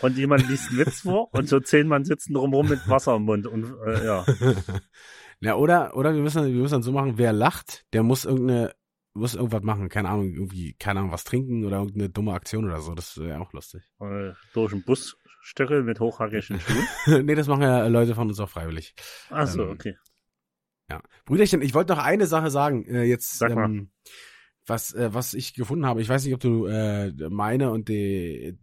und jemand liest einen Witz vor und so zehn Mann sitzen drumherum mit Wasser im Mund. Und, äh, ja. ja, oder, oder wir müssen, wir müssen dann so machen, wer lacht, der muss irgendeine, muss irgendwas machen, keine Ahnung, irgendwie, keine Ahnung, was trinken oder irgendeine dumme Aktion oder so, das wäre auch lustig. Äh, durch den Bus. Stöckel mit hochhackigen Schuhen? Nee, das machen ja Leute von uns auch freiwillig. Ach so, ähm, okay. Ja. Brüderchen, ich wollte noch eine Sache sagen. Äh, jetzt, Sag mal. Ähm, was, äh, was ich gefunden habe. Ich weiß nicht, ob du äh, meine und die,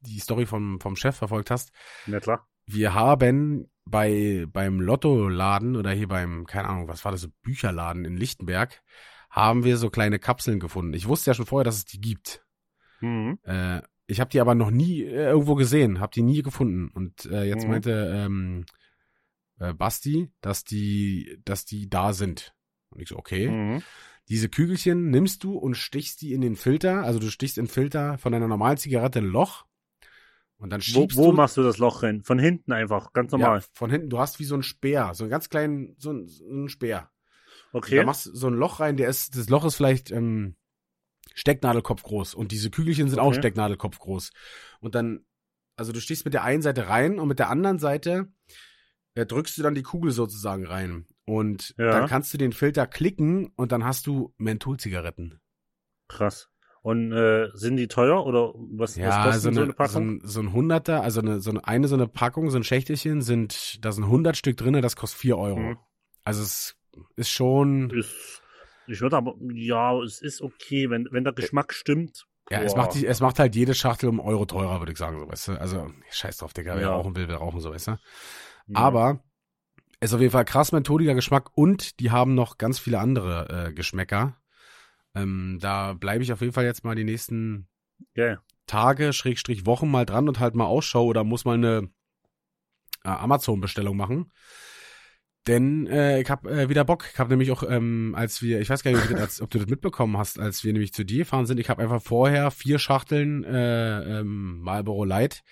die Story vom, vom Chef verfolgt hast. Na klar. Wir haben bei beim Lottoladen oder hier beim, keine Ahnung, was war das, so Bücherladen in Lichtenberg, haben wir so kleine Kapseln gefunden. Ich wusste ja schon vorher, dass es die gibt. Mhm. Äh, Ich habe die aber noch nie äh, irgendwo gesehen, habe die nie gefunden. Und äh, jetzt mhm. meinte ähm, äh, Basti, dass die, dass die da sind. Und ich so, okay. Mhm. Diese Kügelchen nimmst du und stichst die in den Filter. Also du stichst in den Filter von deiner normalen Zigarette ein Loch. Und dann schiebst wo, wo du. Wo machst du das Loch rein? Von hinten einfach, ganz normal. Ja, von hinten. Du hast wie so einen Speer, so einen ganz kleinen, so einen, so einen Speer. Okay. Da machst du so ein Loch rein, der ist, das Loch ist vielleicht. Ähm, Stecknadelkopf groß. Und diese Kügelchen sind okay. auch Stecknadelkopf groß. Und dann, also du stichst mit der einen Seite rein und mit der anderen Seite äh, drückst du dann die Kugel sozusagen rein. Und ja. dann kannst du den Filter klicken und dann hast du Mentholzigaretten. Krass. Und äh, sind die teuer oder was, ja, was kostet so eine, so eine Packung? So ein, so ein Hunderter, also eine so eine, eine so eine Packung, so ein Schächtelchen, sind, da sind hundert Stück drin, das kostet vier Euro. Mhm. Also es ist schon... Ist Ich würde aber, ja, es ist okay, wenn, wenn der Geschmack stimmt. Ja, boah. es macht die, es macht halt jede Schachtel um einen Euro teurer, würde ich sagen, so, weißt du. Also, scheiß drauf, Digga, wer ja. rauchen will, wer rauchen, so, weißt du. Ja. Aber, es ist auf jeden Fall krass mentholiger Geschmack und die haben noch ganz viele andere äh, Geschmäcker. Ähm, da bleibe ich auf jeden Fall jetzt mal die nächsten yeah. Tage, Schrägstrich Wochen mal dran und halt mal Ausschau oder muss mal eine äh, Amazon-Bestellung machen. Denn äh, ich hab äh, wieder Bock. Ich hab nämlich auch, ähm, als wir, ich weiß gar nicht, ob du, das, ob du das mitbekommen hast, als wir nämlich zu dir gefahren sind, ich hab einfach vorher vier Schachteln äh, ähm, Marlboro Light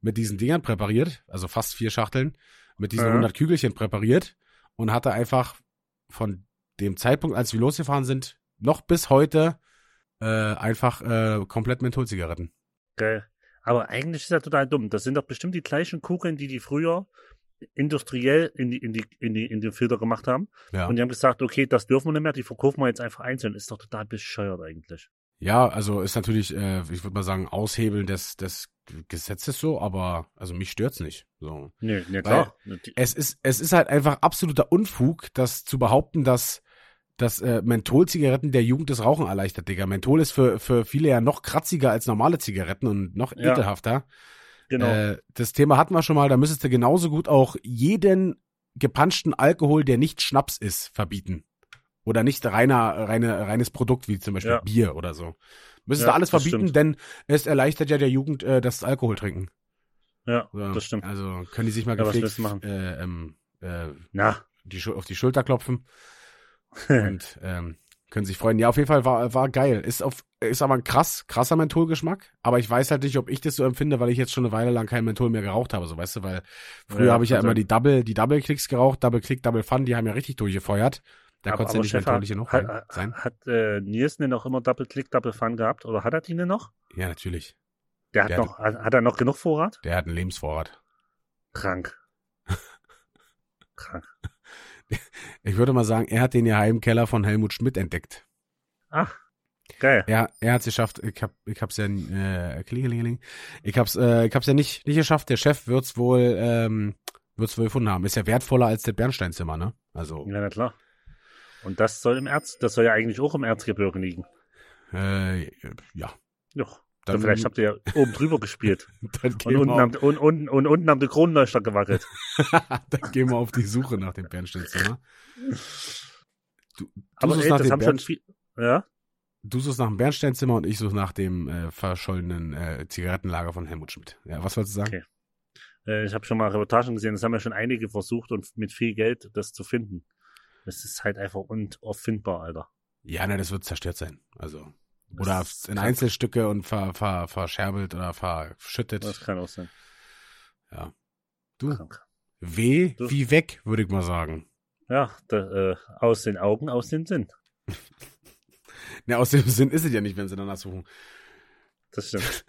mit diesen Dingern präpariert, also fast vier Schachteln, mit diesen äh. hundert Kügelchen präpariert und hatte einfach von dem Zeitpunkt, als wir losgefahren sind, noch bis heute äh, einfach äh, komplett Mentholzigaretten. Geil. Aber eigentlich ist das total dumm. Das sind doch bestimmt die gleichen Kugeln, die die früher... industriell in die in die in die in den Filter gemacht haben ja. und die haben gesagt, okay, das dürfen wir nicht mehr, die verkaufen wir jetzt einfach einzeln. Ist doch total bescheuert eigentlich. Ja, also ist natürlich, äh, ich würde mal sagen, Aushebeln des des Gesetzes so, aber also mich stört's nicht. So. Nee, ja klar. Es ist es ist halt einfach absoluter Unfug, das zu behaupten, dass dass äh, Mentholzigaretten der Jugend das Rauchen erleichtert, Digga. Menthol ist für für viele ja noch kratziger als normale Zigaretten und noch ja. ekelhafter. Genau. Äh, das Thema hatten wir schon mal, da müsstest du genauso gut auch jeden gepanschten Alkohol, der nicht Schnaps ist, verbieten. Oder nicht reiner, reine, reines Produkt, wie zum Beispiel ja. Bier oder so. Müsstest ja, du alles verbieten, stimmt. denn es erleichtert ja der Jugend äh, das Alkohol trinken. Ja, so, das stimmt. Also können die sich mal gepflegt äh, ähm, äh, Na? Die, auf die Schulter klopfen und ähm, können sich freuen. Ja, auf jeden Fall war, war geil. Ist auf Ist aber ein krass, krasser Mentholgeschmack. Aber ich weiß halt nicht, ob ich das so empfinde, weil ich jetzt schon eine Weile lang kein Menthol mehr geraucht habe, so, weißt du, weil früher ja, habe ich ja also immer die Double, die Double Clicks geraucht, Double Click, Double Fun, die haben ja richtig durchgefeuert. Da konnte es ja nicht mentholig genug sein. Hat äh, Nils denn noch immer Double Click, Double Fun gehabt? Oder hat er die denn noch? Ja, natürlich. Der hat der noch, hat, hat er noch genug Vorrat? Der hat einen Lebensvorrat. Krank. Krank. Ich würde mal sagen, er hat den geheimen Keller von Helmut Schmidt entdeckt. Ach. Geil. Ja, er hat's geschafft. Ich hab, ich hab's ja, äh, klingelingeling. Ich hab's, äh, ich hab's ja nicht, nicht geschafft. Der Chef wird's wohl, ähm, wird's wohl gefunden haben. Ist ja wertvoller als das Bernsteinzimmer, ne? Also. Ja, na klar. Und das soll im Erz, das soll ja eigentlich auch im Erzgebirge liegen. Äh, ja. Doch. Dann, vielleicht habt ihr ja oben drüber gespielt. Und unten, haben, und, und, und unten haben die Kronleuchter gewackelt. Dann gehen wir auf die Suche nach dem Bernsteinzimmer. Du, du Aber ey, nach das haben Bern- schon viel... Ja? Du suchst nach dem Bernsteinzimmer und ich suche nach dem äh, verschollenen äh, Zigarettenlager von Helmut Schmidt. Ja, was wolltest du sagen? Okay. Äh, ich habe schon mal Reportagen gesehen, das haben ja schon einige versucht und mit viel Geld das zu finden. Das ist halt einfach unauffindbar, Alter. Ja, ne, das wird zerstört sein. Also... Oder in Einzelstücke und ver, ver, verscherbelt oder verschüttet. Das kann auch sein. Ja. Du, Krank. weh du. Wie weg, würde ich mal sagen. Ja, da, äh, aus den Augen, aus dem Sinn. Ne, aus dem Sinn ist es ja nicht, wenn sie danach suchen. Das stimmt.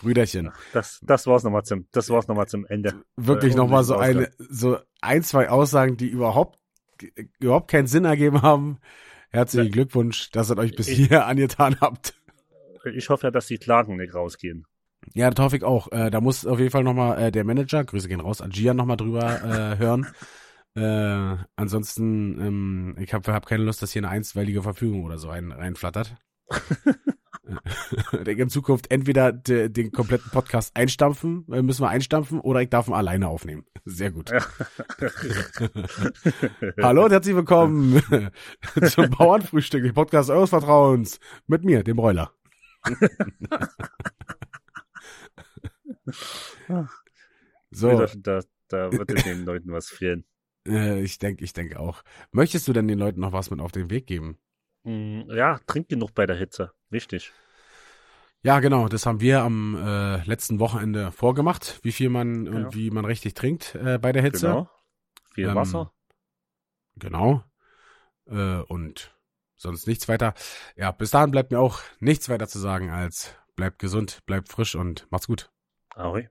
Brüderchen. Das, das war's nochmal zum, das war's nochmal zum Ende. Wirklich äh, nochmal so eine, so ein, zwei Aussagen, die überhaupt, überhaupt keinen Sinn ergeben haben. Herzlichen Glückwunsch, dass ihr euch bis ich, hier angetan habt. Ich hoffe ja, dass die Klagen nicht rausgehen. Ja, das hoffe ich auch. Äh, da muss auf jeden Fall nochmal äh, der Manager, Grüße gehen raus, an Gian nochmal drüber äh, hören. Äh, ansonsten, ähm, ich habe hab keine Lust, dass hier eine einstweilige Verfügung oder so rein, reinflattert. Ich in Zukunft entweder de, den kompletten Podcast einstampfen, äh, müssen wir einstampfen, oder ich darf ihn alleine aufnehmen. Sehr gut. Ja. Hallo und herzlich willkommen zum Bauernfrühstück, dem Podcast eures Vertrauens, mit mir, dem Bräuler. So. Da, da wird ja den Leuten was fehlen. Äh, ich denke ich denk auch. Möchtest du denn den Leuten noch was mit auf den Weg geben? Ja, trink genug bei der Hitze. Wichtig. Ja, genau. Das haben wir am äh, letzten Wochenende vorgemacht, wie viel man genau. und wie man richtig trinkt äh, bei der Hitze. Genau. Viel ähm, Wasser. Genau. Äh, und sonst nichts weiter. Ja, bis dahin bleibt mir auch nichts weiter zu sagen als bleibt gesund, bleibt frisch und macht's gut. Ahoi.